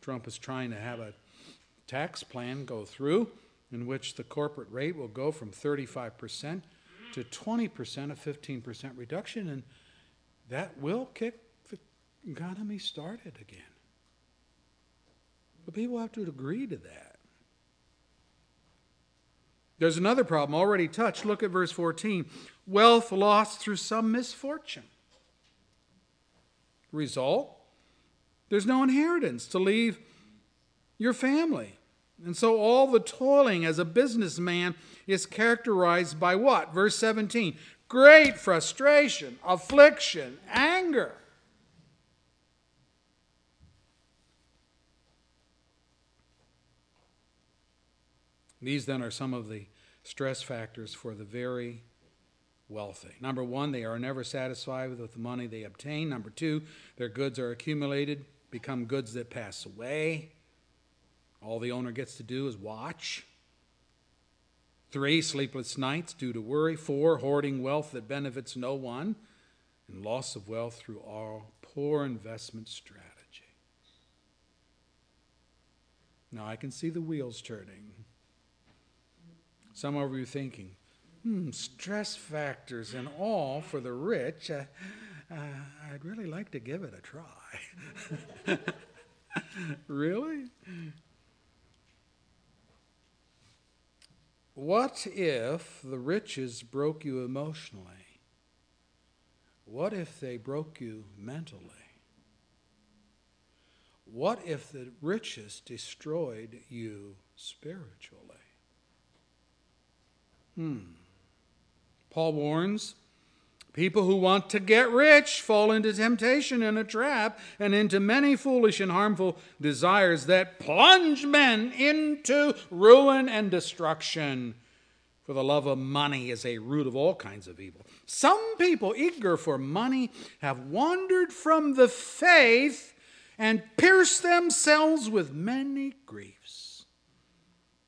Trump is trying to have a tax plan go through in which the corporate rate will go from 35% to 20%, a 15% reduction, and that will kick the economy started again. But people have to agree to that. There's another problem already touched. Look at verse 14. Wealth lost through some misfortune. Result, there's no inheritance to leave your family. And so all the toiling as a businessman is characterized by what? Verse 17. Great frustration, affliction, anger. These then are some of the stress factors for the very wealthy. Number one, they are never satisfied with the money they obtain. Number two, their goods are accumulated, become goods that pass away. All the owner gets to do is watch. Three, sleepless nights due to worry. Four, hoarding wealth that benefits no one. And loss of wealth through all poor investment strategy. Now I can see the wheels turning. Some of you are thinking, stress factors and all for the rich. I'd really like to give it a try. Really? What if the riches broke you emotionally? What if they broke you mentally? What if the riches destroyed you spiritually? Paul warns, people who want to get rich fall into temptation and a trap and into many foolish and harmful desires that plunge men into ruin and destruction. For the love of money is a root of all kinds of evil. Some people eager for money have wandered from the faith and pierced themselves with many griefs.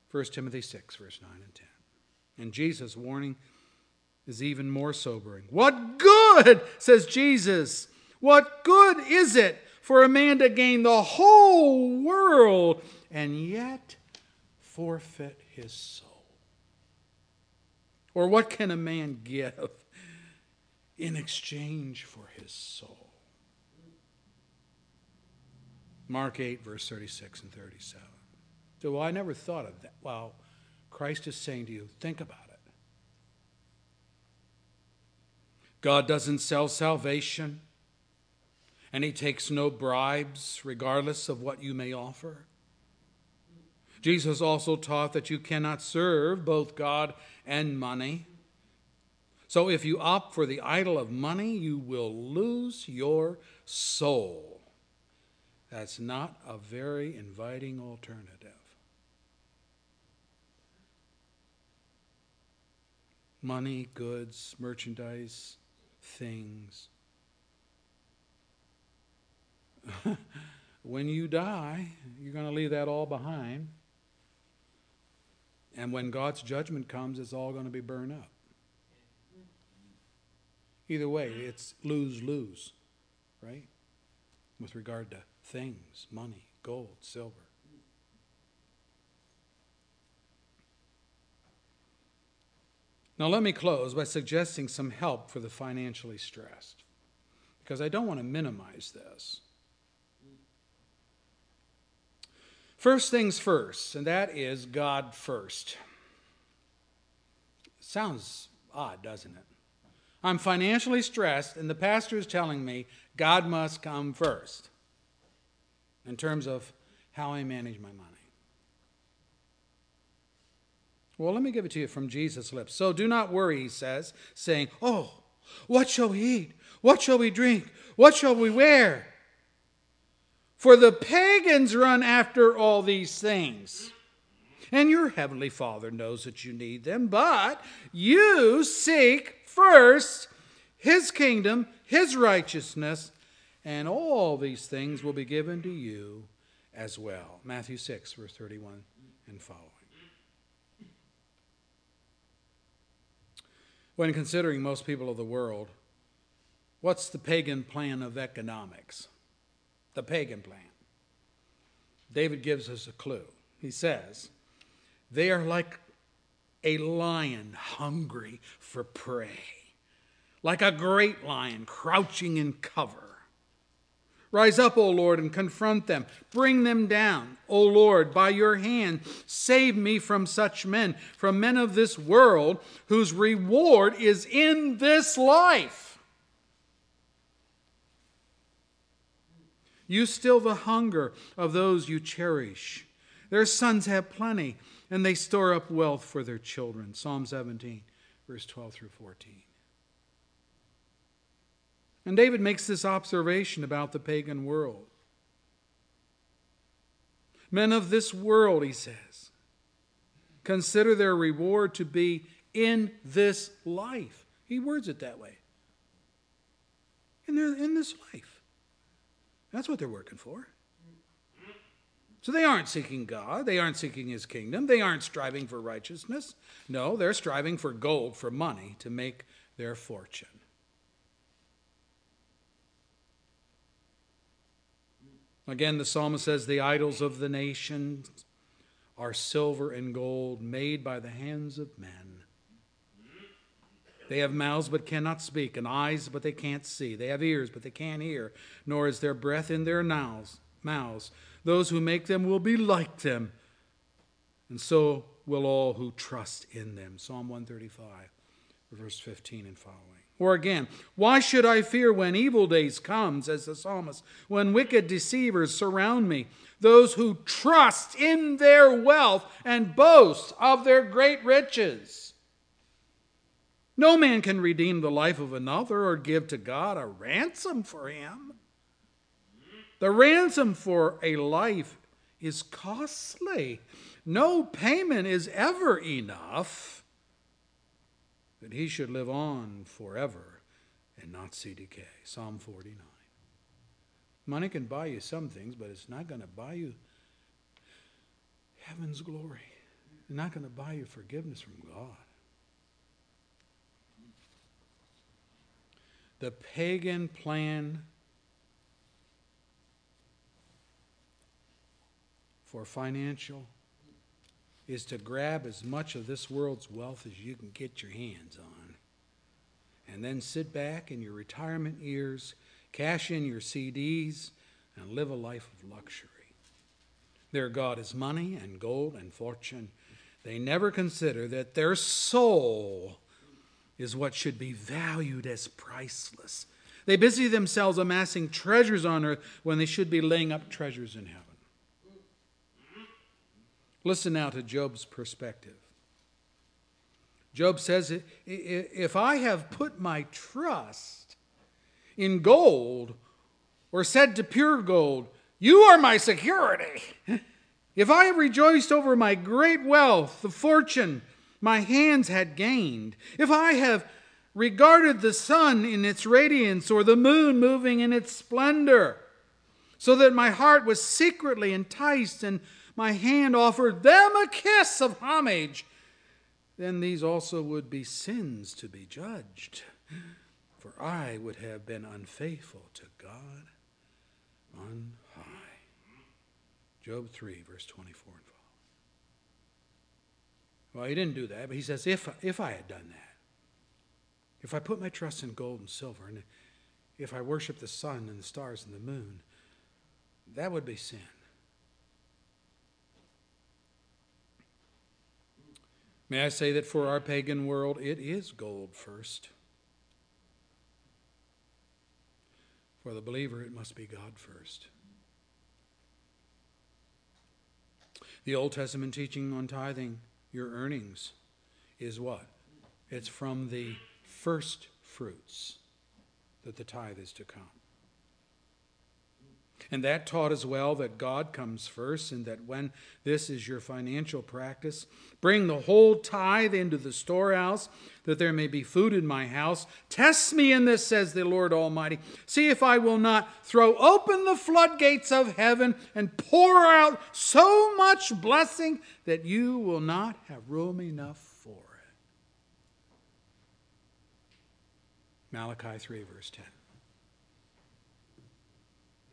1 Timothy 6, verse 9 and 10. And Jesus' warning is even more sobering. What good, says Jesus, what good is it for a man to gain the whole world and yet forfeit his soul? Or what can a man give in exchange for his soul? Mark 8, verse 36 and 37. So I never thought of that. Well, Christ is saying to you, think about it. God doesn't sell salvation, and he takes no bribes, regardless of what you may offer. Jesus also taught that you cannot serve both God and money. So if you opt for the idol of money, you will lose your soul. That's not a very inviting alternative. Money, goods, merchandise, things. When you die, you're going to leave that all behind. And when God's judgment comes, it's all going to be burned up. Either way, it's lose-lose, right? With regard to things, money, gold, silver. Now let me close by suggesting some help for the financially stressed, because I don't want to minimize this. First things first, and that is God first. Sounds odd, doesn't it? I'm financially stressed, and the pastor is telling me God must come first in terms of how I manage my money. Well, let me give it to you from Jesus' lips. So do not worry, he says, saying, oh, what shall we eat? What shall we drink? What shall we wear? For the pagans run after all these things, and your heavenly Father knows that you need them, but you seek first his kingdom, his righteousness, and all these things will be given to you as well. Matthew 6, verse 31 and following. When considering most people of the world, what's the pagan plan of economics? The pagan plan. David gives us a clue. He says, they are like a lion hungry for prey, like a great lion crouching in cover. Rise up, O Lord, and confront them. Bring them down, O Lord, by your hand. Save me from such men, from men of this world, whose reward is in this life. You still the hunger of those you cherish. Their sons have plenty, and they store up wealth for their children. Psalm 17, verse 12 through 14. And David makes this observation about the pagan world. Men of this world, he says, consider their reward to be in this life. He words it that way. And they're in this life. That's what they're working for. So they aren't seeking God. They aren't seeking his kingdom. They aren't striving for righteousness. No, they're striving for gold, for money, to make their fortune. Again, the psalmist says, the idols of the nations are silver and gold made by the hands of men. They have mouths but cannot speak, and eyes but they can't see. They have ears but they can't hear, nor is there breath in their mouths. Those who make them will be like them, and so will all who trust in them. Psalm 135, verse 15 and following. Or again, why should I fear when evil days come, says the psalmist, when wicked deceivers surround me, those who trust in their wealth and boast of their great riches? No man can redeem the life of another or give to God a ransom for him. The ransom for a life is costly. No payment is ever enough. That he should live on forever and not see decay. Psalm 49. Money can buy you some things, but it's not going to buy you heaven's glory. It's not going to buy you forgiveness from God. The pagan plan for financial is to grab as much of this world's wealth as you can get your hands on. And then sit back in your retirement years, cash in your CDs, and live a life of luxury. Their God is money and gold and fortune. They never consider that their soul is what should be valued as priceless. They busy themselves amassing treasures on earth when they should be laying up treasures in heaven. Listen now to Job's perspective. Job says, if I have put my trust in gold or said to pure gold, you are my security. If I have rejoiced over my great wealth, the fortune my hands had gained, if I have regarded the sun in its radiance or the moon moving in its splendor, so that my heart was secretly enticed and my hand offered them a kiss of homage, then these also would be sins to be judged, for I would have been unfaithful to God on high. Job 3, verse 24 and following. Well, he didn't do that, but he says, if I had done that, if I put my trust in gold and silver, and if I worshiped the sun and the stars and the moon, that would be sin. May I say that for our pagan world, it is gold first. For the believer, it must be God first. The Old Testament teaching on tithing, your earnings, is what? It's from the first fruits that the tithe is to come. And that taught as well that God comes first, and that when this is your financial practice, bring the whole tithe into the storehouse, that there may be food in my house. Test me in this, says the Lord Almighty. See if I will not throw open the floodgates of heaven and pour out so much blessing that you will not have room enough for it. Malachi 3, verse 10.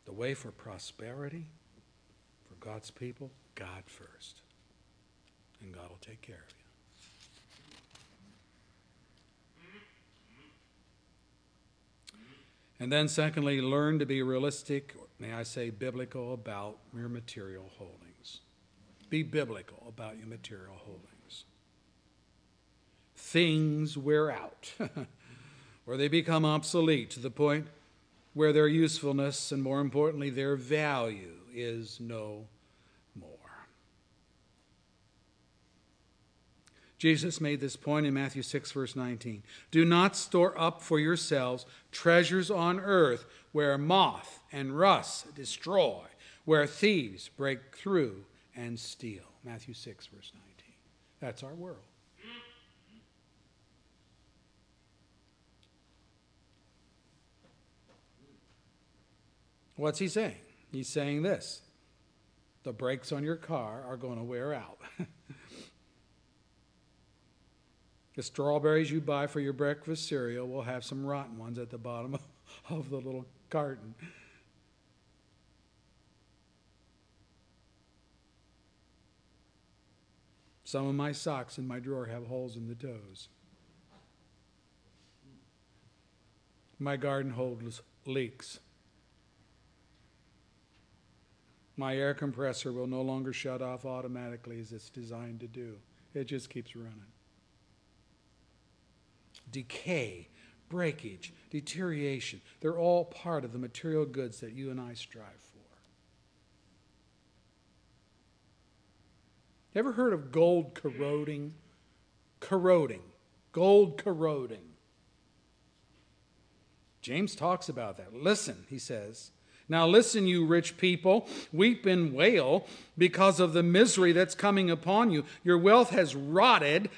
The way for prosperity, for God's people, God first. And God will take care of you. And then secondly, learn to be realistic, may I say biblical, about your material holdings. Be biblical about your material holdings. Things wear out, or they become obsolete to the point where their usefulness, and more importantly, their value, is no more. Jesus made this point in Matthew 6, verse 19. Do not store up for yourselves treasures on earth where moth and rust destroy, where thieves break through and steal. Matthew 6, verse 19. That's our world. What's he saying? He's saying this. The brakes on your car are going to wear out. The strawberries you buy for your breakfast cereal will have some rotten ones at the bottom of the little carton. Some of my socks in my drawer have holes in the toes. My garden hose leaks. My air compressor will no longer shut off automatically as it's designed to do. It just keeps running. Decay breakage, deterioration. They're all part of the material goods that you and I strive for. Ever heard of gold corroding? Gold corroding. James talks about that. Listen, he says. Now listen, you rich people, weep and wail because of the misery that's coming upon you. Your wealth has rotted.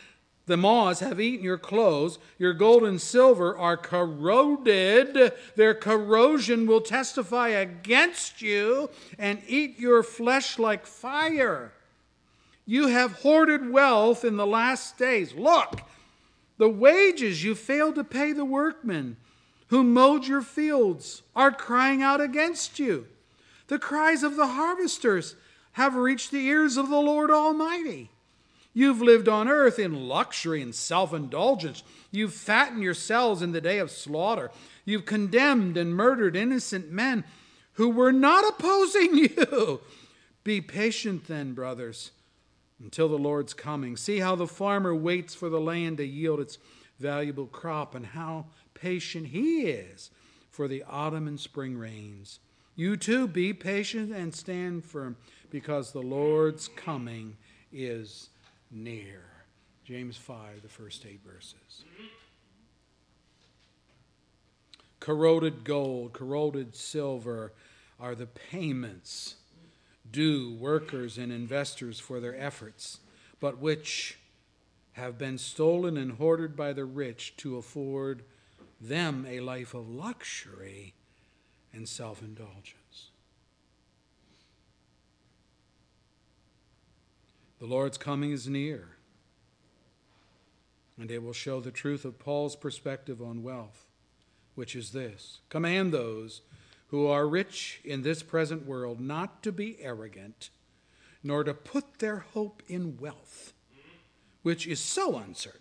The moths have eaten your clothes. Your gold and silver are corroded. Their corrosion will testify against you and eat your flesh like fire. You have hoarded wealth in the last days. Look, the wages you failed to pay the workmen who mowed your fields are crying out against you. The cries of the harvesters have reached the ears of the Lord Almighty. You've lived on earth in luxury and self-indulgence. You've fattened yourselves in the day of slaughter. You've condemned and murdered innocent men who were not opposing you. Be patient then, brothers, until the Lord's coming. See how the farmer waits for the land to yield its valuable crop, and how patient he is for the autumn and spring rains. You too be patient and stand firm, because the Lord's coming is near. James 5, the first 8 verses. Corroded gold, corroded silver are the payments due workers and investors for their efforts, but which have been stolen and hoarded by the rich to afford them a life of luxury and self-indulgence. The Lord's coming is near, and it will show the truth of Paul's perspective on wealth, which is this: command those who are rich in this present world not to be arrogant, nor to put their hope in wealth, which is so uncertain,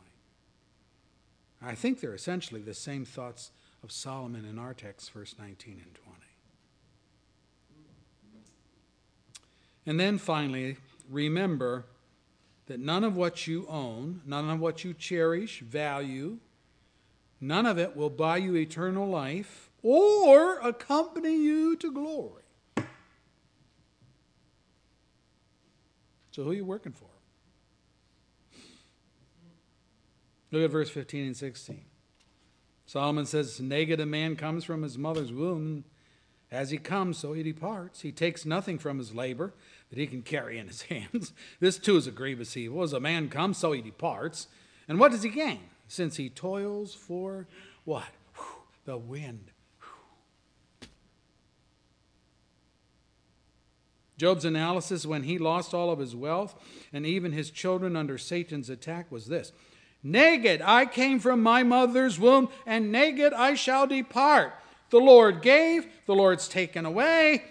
I think they're essentially the same thoughts of Solomon in our text, verse 19 and 20. And then finally, remember that none of what you own, none of what you cherish, value, none of it will buy you eternal life or accompany you to glory. So who are you working for? Look at verse 15 and 16. Solomon says, naked a man comes from his mother's womb. As he comes, so he departs. He takes nothing from his labor that he can carry in his hands. This too is a grievous evil. As a man comes, so he departs. And what does he gain? Since he toils for what? The wind. Job's analysis when he lost all of his wealth and even his children under Satan's attack was this: naked I came from my mother's womb, and naked I shall depart. The Lord gave, the Lord's taken away.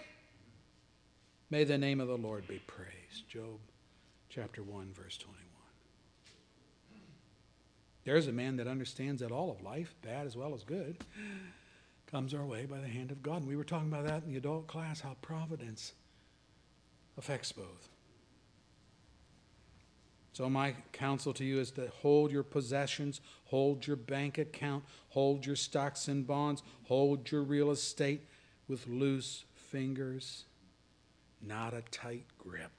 May the name of the Lord be praised. Job chapter 1, verse 21. There's a man that understands that all of life, bad as well as good, comes our way by the hand of God. And we were talking about that in the adult class, how providence affects both. So my counsel to you is to hold your possessions, hold your bank account, hold your stocks and bonds, hold your real estate with loose fingers, not a tight grip,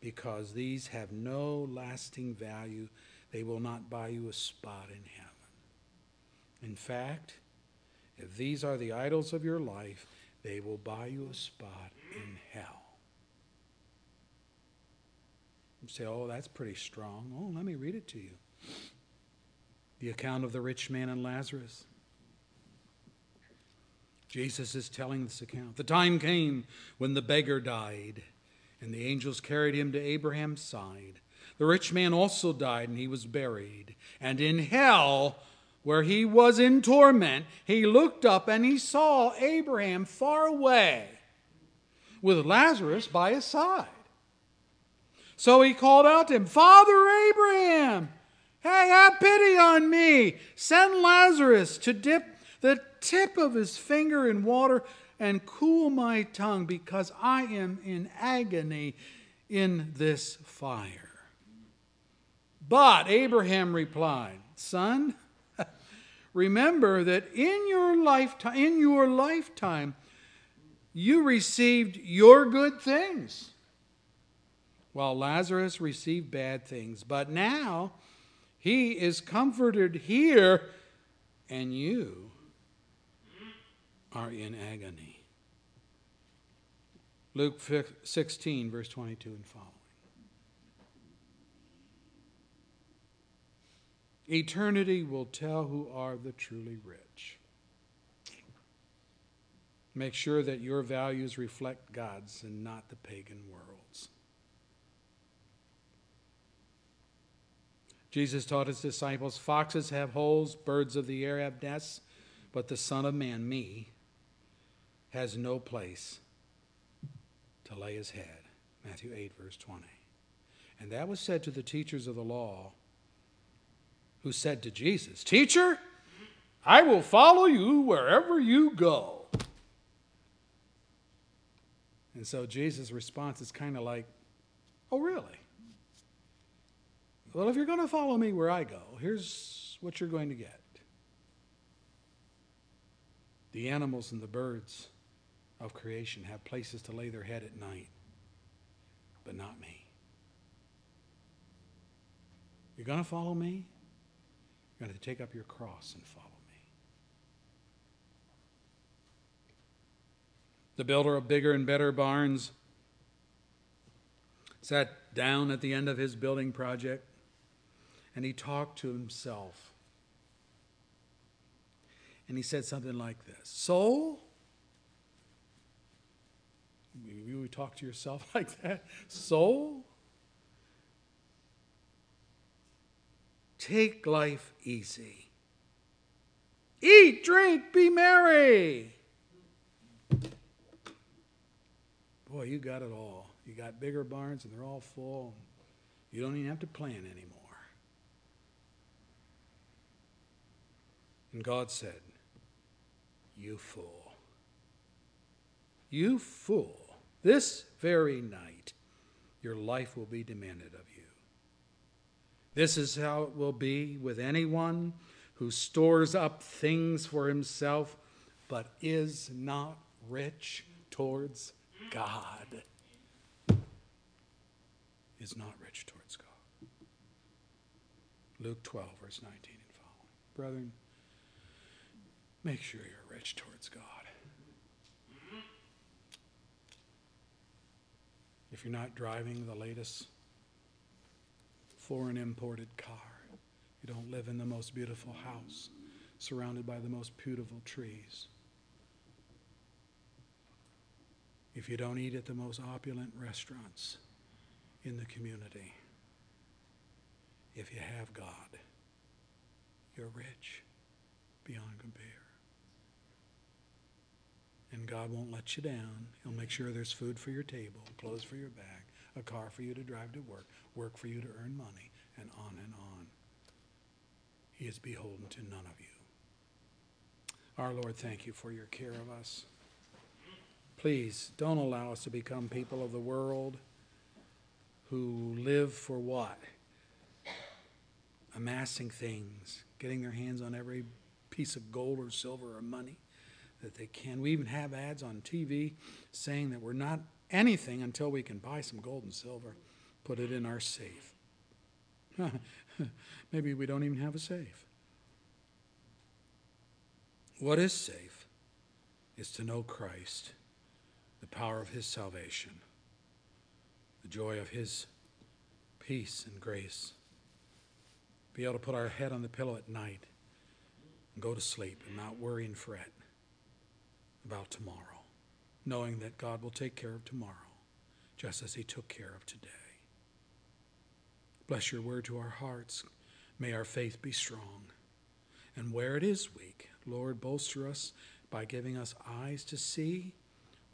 because these have no lasting value. They will not buy you a spot in heaven. In fact, if these are the idols of your life, they will buy you a spot in hell. You say, oh, that's pretty strong. Oh, let me read it to you. The account of the rich man and Lazarus. Jesus is telling this account. The time came when the beggar died, and the angels carried him to Abraham's side. The rich man also died, and he was buried. And in hell where he was in torment, he looked up and he saw Abraham far away with Lazarus by his side. So he called out to him, Father Abraham, hey, have pity on me. Send Lazarus to dip the tip of his finger in water and cool my tongue, because I am in agony in this fire. But Abraham replied, Son, remember that in your lifetime, you received your good things, while Lazarus received bad things. But now he is comforted here, and you are in agony. Luke 16, verse 22 and following. Eternity will tell who are the truly rich. Make sure that your values reflect God's and not the pagan world's. Jesus taught his disciples, foxes have holes, birds of the air have nests, but the Son of Man, me, has no place to lay his head. Matthew 8, verse 20. And that was said to the teachers of the law, who said to Jesus, Teacher, I will follow you wherever you go. And so Jesus' response is kind of like, oh, really? Well, if you're going to follow me where I go, here's what you're going to get. The animals and the birds of creation have places to lay their head at night, but not me. You're going to follow me? You're going to take up your cross and follow me. The builder of bigger and better barns sat down at the end of his building project, and he talked to himself. And he said something like this, Soul, you would talk to yourself like that, Soul, take life easy. Eat, drink, be merry. Boy, you got it all. You got bigger barns and they're all full. You don't even have to plan anymore. And God said, You fool. You fool. This very night, your life will be demanded of you. This is how it will be with anyone who stores up things for himself but is not rich towards God. Is not rich towards God. Luke 12, verse 19 and following. Brethren, make sure you're rich towards God. If you're not driving the latest foreign imported car, you don't live in the most beautiful house surrounded by the most beautiful trees, if you don't eat at the most opulent restaurants in the community, if you have God, you're rich beyond compare. And God won't let you down. He'll make sure there's food for your table, clothes for your back, a car for you to drive to work, work for you to earn money, and on. He is beholden to none of you. Our Lord, thank you for your care of us. Please don't allow us to become people of the world who live for what? Amassing things, getting their hands on every piece of gold or silver or money that they can. We even have ads on TV saying that we're not anything until we can buy some gold and silver, put it in our safe. Maybe we don't even have a safe. What is safe is to know Christ, the power of his salvation, the joy of his peace and grace, be able to put our head on the pillow at night and go to sleep and not worry and fret about tomorrow, knowing that God will take care of tomorrow just as he took care of today. Bless your word to our hearts. May our faith be strong. And where it is weak, Lord, bolster us by giving us eyes to see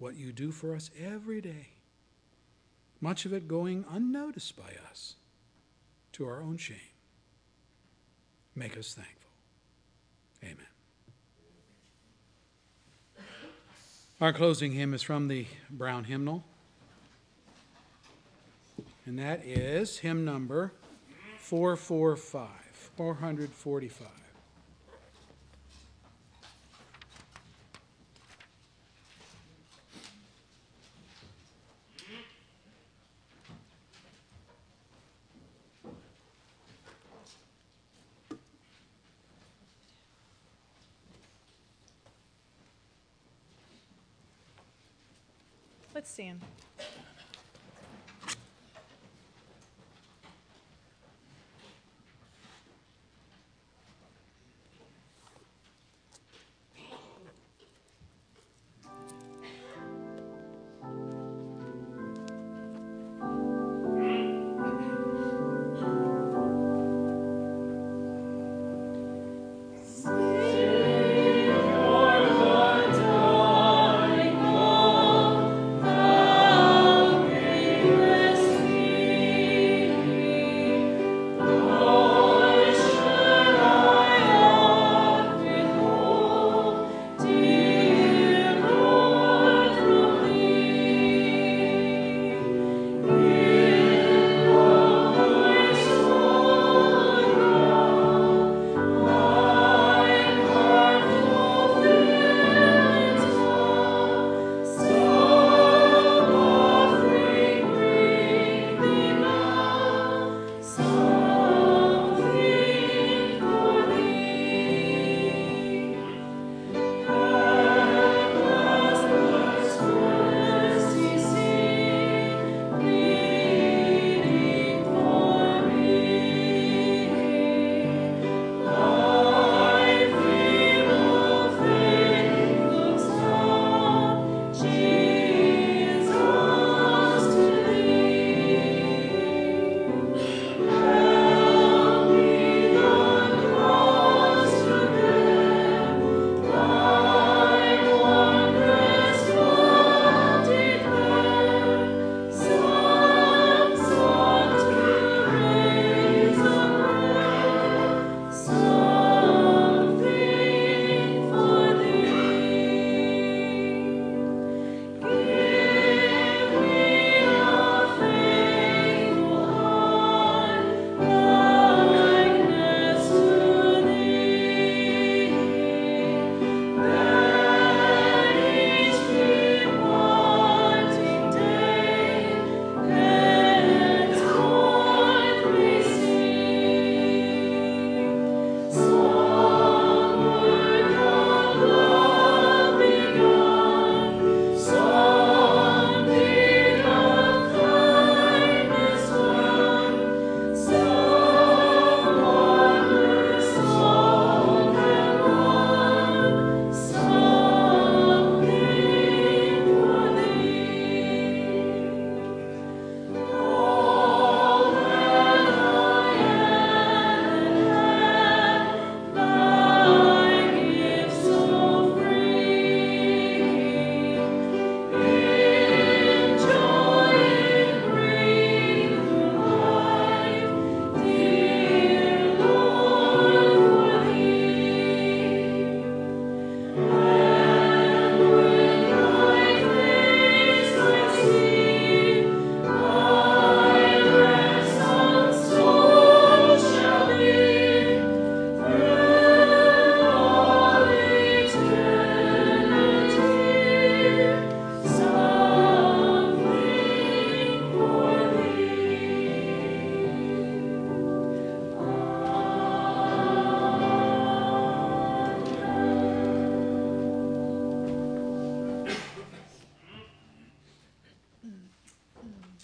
what you do for us every day, much of it going unnoticed by us to our own shame. Make us thankful. Amen. Our closing hymn is from the Brown Hymnal, and that is hymn number 445. Let's stand.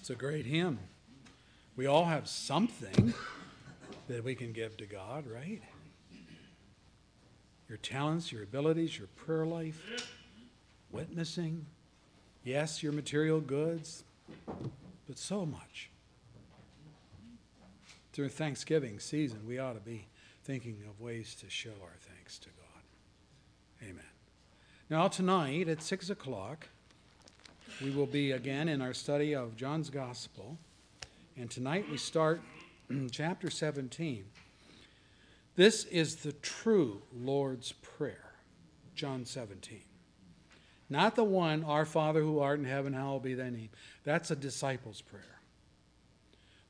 It's a great hymn. We all have something that we can give to God, right? Your talents, your abilities, your prayer life, witnessing, yes, your material goods, but so much. Through Thanksgiving season, we ought to be thinking of ways to show our thanks to God. Amen. Now tonight at 6 o'clock, we will be again in our study of John's Gospel. And tonight we start chapter 17. This is the true Lord's Prayer, John 17. Not the one, our Father who art in heaven, hallowed be thy name. That's a disciple's prayer.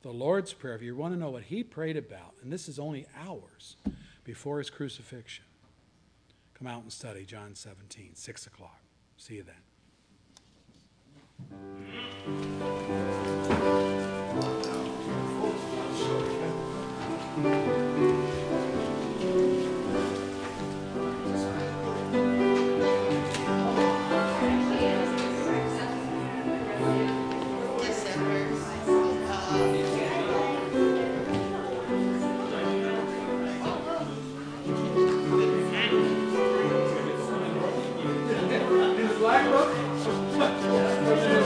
The Lord's Prayer, if you want to know what he prayed about, and this is only hours before his crucifixion, come out and study John 17, 6 o'clock. See you then.